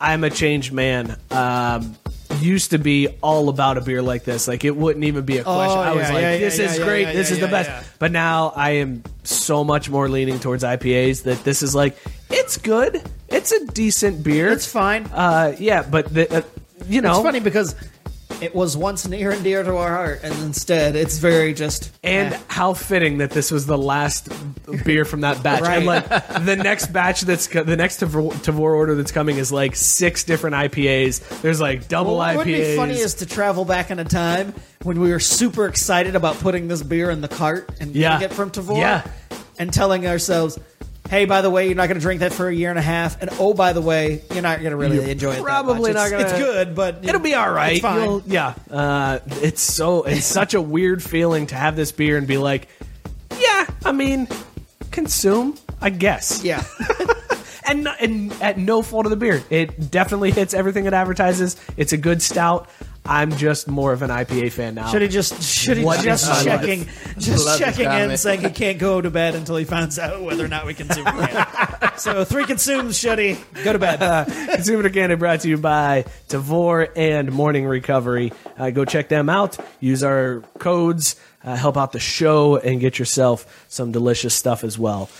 I'm a changed man. Um, used to be all about a beer like this. Like it wouldn't even be a question. Oh, I was yeah, like, yeah, this yeah, is yeah, great. Yeah, this yeah, is yeah, the best. Yeah. But now I am so much more leaning towards I P As. That this is like. It's good. It's a decent beer. It's fine. Uh, yeah, but, the, uh, you know. It's funny because it was once near and dear to our heart, and instead it's very just. And eh. How fitting that this was the last beer from that batch. Right. And, like, the next batch that's, the next Tavor order that's coming is, like, six different I P As. There's, like, double well, I P As. What would be funny is to travel back in a time when we were super excited about putting this beer in the cart and yeah. getting it from Tavor yeah. and telling ourselves, hey, by the way, you're not going to drink that for a year and a half. And oh, by the way, you're not going to really you're enjoy it. Probably that much. It's, not going to. It's good, but it'll be all right. It's fine. You'll, yeah, uh, it's so it's such a weird feeling to have this beer and be like, yeah, I mean, consume, I guess. Yeah. and and at no fault of the beer, it definitely hits everything it advertises. It's a good stout. I'm just more of an I P A fan now. Should he just should he what just checking just checking in saying he can't go to bed until he finds out whether or not we consume it. So three consumes, Shuddy. Go to bed. Uh, Consume It or Can It brought to you by Tavor and Morning Recovery. Uh, go check them out. Use our codes. Uh, help out the show and get yourself some delicious stuff as well.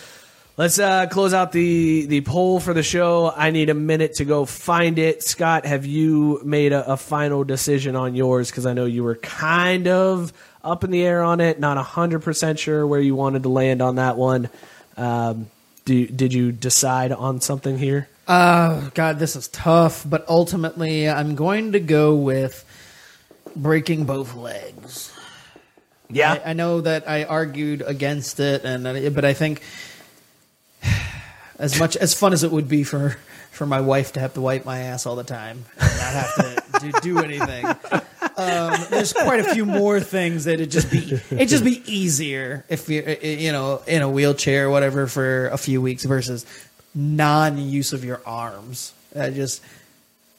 Let's uh, close out the, the poll for the show. I need a minute to go find it. Scott, have you made a, a final decision on yours? Because I know you were kind of up in the air on it, not one hundred percent sure where you wanted to land on that one. Um, do, did you decide on something here? Uh, God, this is tough, but ultimately I'm going to go with breaking both legs. Yeah. I, I know that I argued against it, and but I think... As much as fun as it would be for, for my wife to have to wipe my ass all the time and not have to do, do anything, um, there's quite a few more things that it just be it just be easier if you you know in a wheelchair or whatever for a few weeks versus non-use of your arms. I just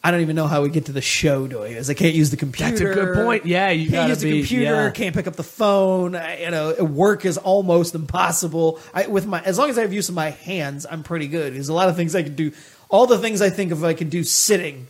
I don't even know how we get to the show doing this. I can't use the computer. That's a good point. Yeah, you can't use the be, computer. Yeah. Can't pick up the phone. I, you know, work is almost impossible. I, with my as long as I have use of my hands, I'm pretty good. There's a lot of things I could do. All the things I think of, I could do sitting.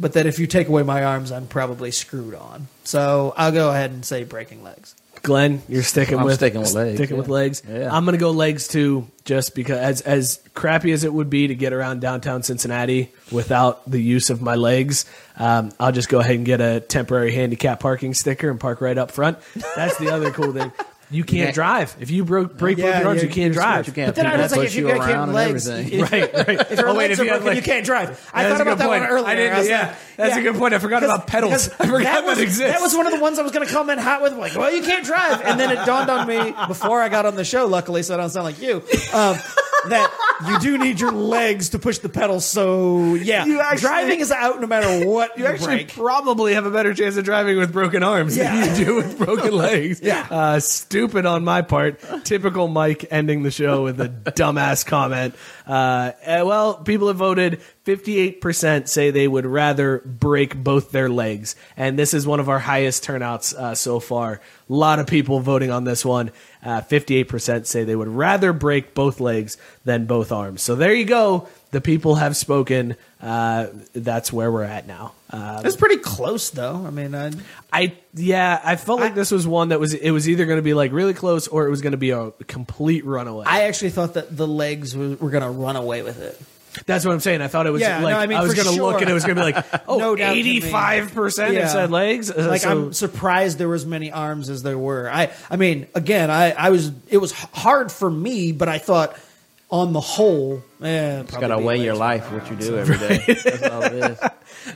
But that if you take away my arms, I'm probably screwed on. So I'll go ahead and say breaking legs. Glenn, you're sticking I'm with sticking with legs. Sticking yeah. with legs. Yeah. I'm gonna go legs too, just because as as crappy as it would be to get around downtown Cincinnati without the use of my legs, um, I'll just go ahead and get a temporary handicap parking sticker and park right up front. That's the other cool thing. You can't yeah. drive. If you broke break yeah, both your arms, yeah, you can't drive. You can't but then I was like, if you, you can't legs, right, right. If your oh, legs wait, are broken, you, you can't drive. I thought about that point. one earlier. I didn't. I yeah, like, that's yeah. a good point. I forgot about pedals. I forgot that, was, that exists. That was one of the ones I was going to comment hot with. Like, well, you can't drive. And then it dawned on me before I got on the show. Luckily, so I don't sound like you. Um, that you do need your legs to push the pedal. So yeah, actually, driving is out no matter what. You, you actually break. probably have a better chance of driving with broken arms yeah. than you do with broken legs. Yeah. Uh, stupid on my part. Typical Mike ending the show with a dumbass comment. Uh, well, people have voted. fifty-eight percent say they would rather break both their legs. And this is one of our highest turnouts uh, so far. A lot of people voting on this one. Uh, fifty-eight percent say they would rather break both legs than both arms. So there you go. The people have spoken. Uh, that's where we're at now. Um, that's pretty close, though. I mean, I, I yeah, I felt like I, this was one that was it was either going to be like really close or it was going to be a complete runaway. I actually thought that the legs were, were going to run away with it. That's what I'm saying. I thought it was yeah, like no, I, mean, I was going to sure. look and it was going to be like, oh, no eighty-five percent yeah. said legs. Uh, like so. I'm surprised there were as many arms as there were. I, I mean, again, I, I was it was hard for me, but I thought on the whole, eh, it's got to weigh your life, what you do every day. That's all it is.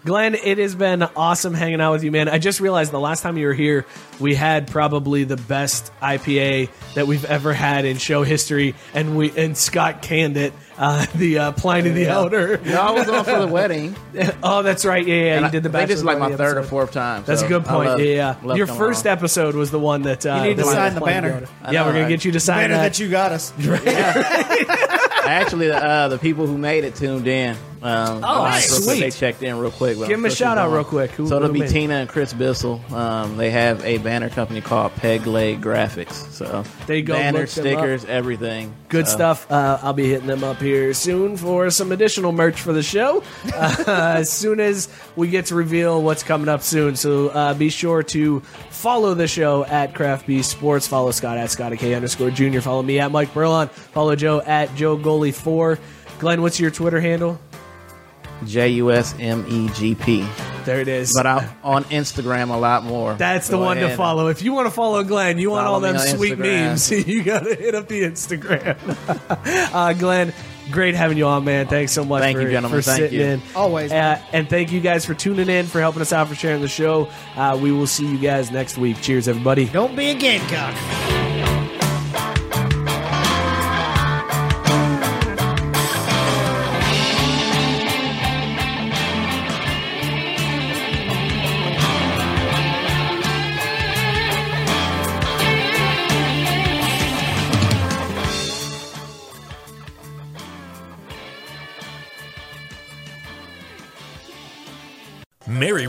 Glenn, it has been awesome hanging out with you, man. I just realized the last time you were here, we had probably the best I P A that we've ever had in show history, and we and Scott canned it. Uh, the uh, Pliny yeah. the Elder. No, I was on for the wedding. Oh, that's right. Yeah, yeah. And you did the bachelor. This is like my third episode. or fourth time. So that's a good point. Love, yeah, yeah. Your first on. episode was the one that uh, you need to sign the banner. The yeah, know, we're gonna right? get you to sign the banner that, that you got us. Right? Yeah. Actually, uh, the people who made it tuned in. Um, oh, nice. Sweet. They checked in real quick. Give them a shout out real quick. Who, so it'll be made? Tina and Chris Bissell. Um, they have a banner company called Peg Leg Graphics. So they go banner, stickers, everything. Good so. stuff. Uh, I'll be hitting them up here soon for some additional merch for the show. Uh, as soon as we get to reveal what's coming up soon. So uh, be sure to follow the show at Craft Bee Sports. Follow Scott at Scott K underscore Junior. Follow me at Mike Berlon. Follow Joe at Joe Goalie four. Glenn, what's your Twitter handle? J U S M E G P. There it is. But I'm on Instagram a lot more. That's the one to follow. If you want to follow Glenn, you want all them sweet memes, you got to hit up the Instagram. uh, Glenn, great having you on, man. Thanks so much thank you, gentlemen. for sitting in. Always. Uh, and thank you guys for tuning in, for helping us out, for sharing the show. Uh, we will see you guys next week. Cheers, everybody. Don't be a gamecock. Mary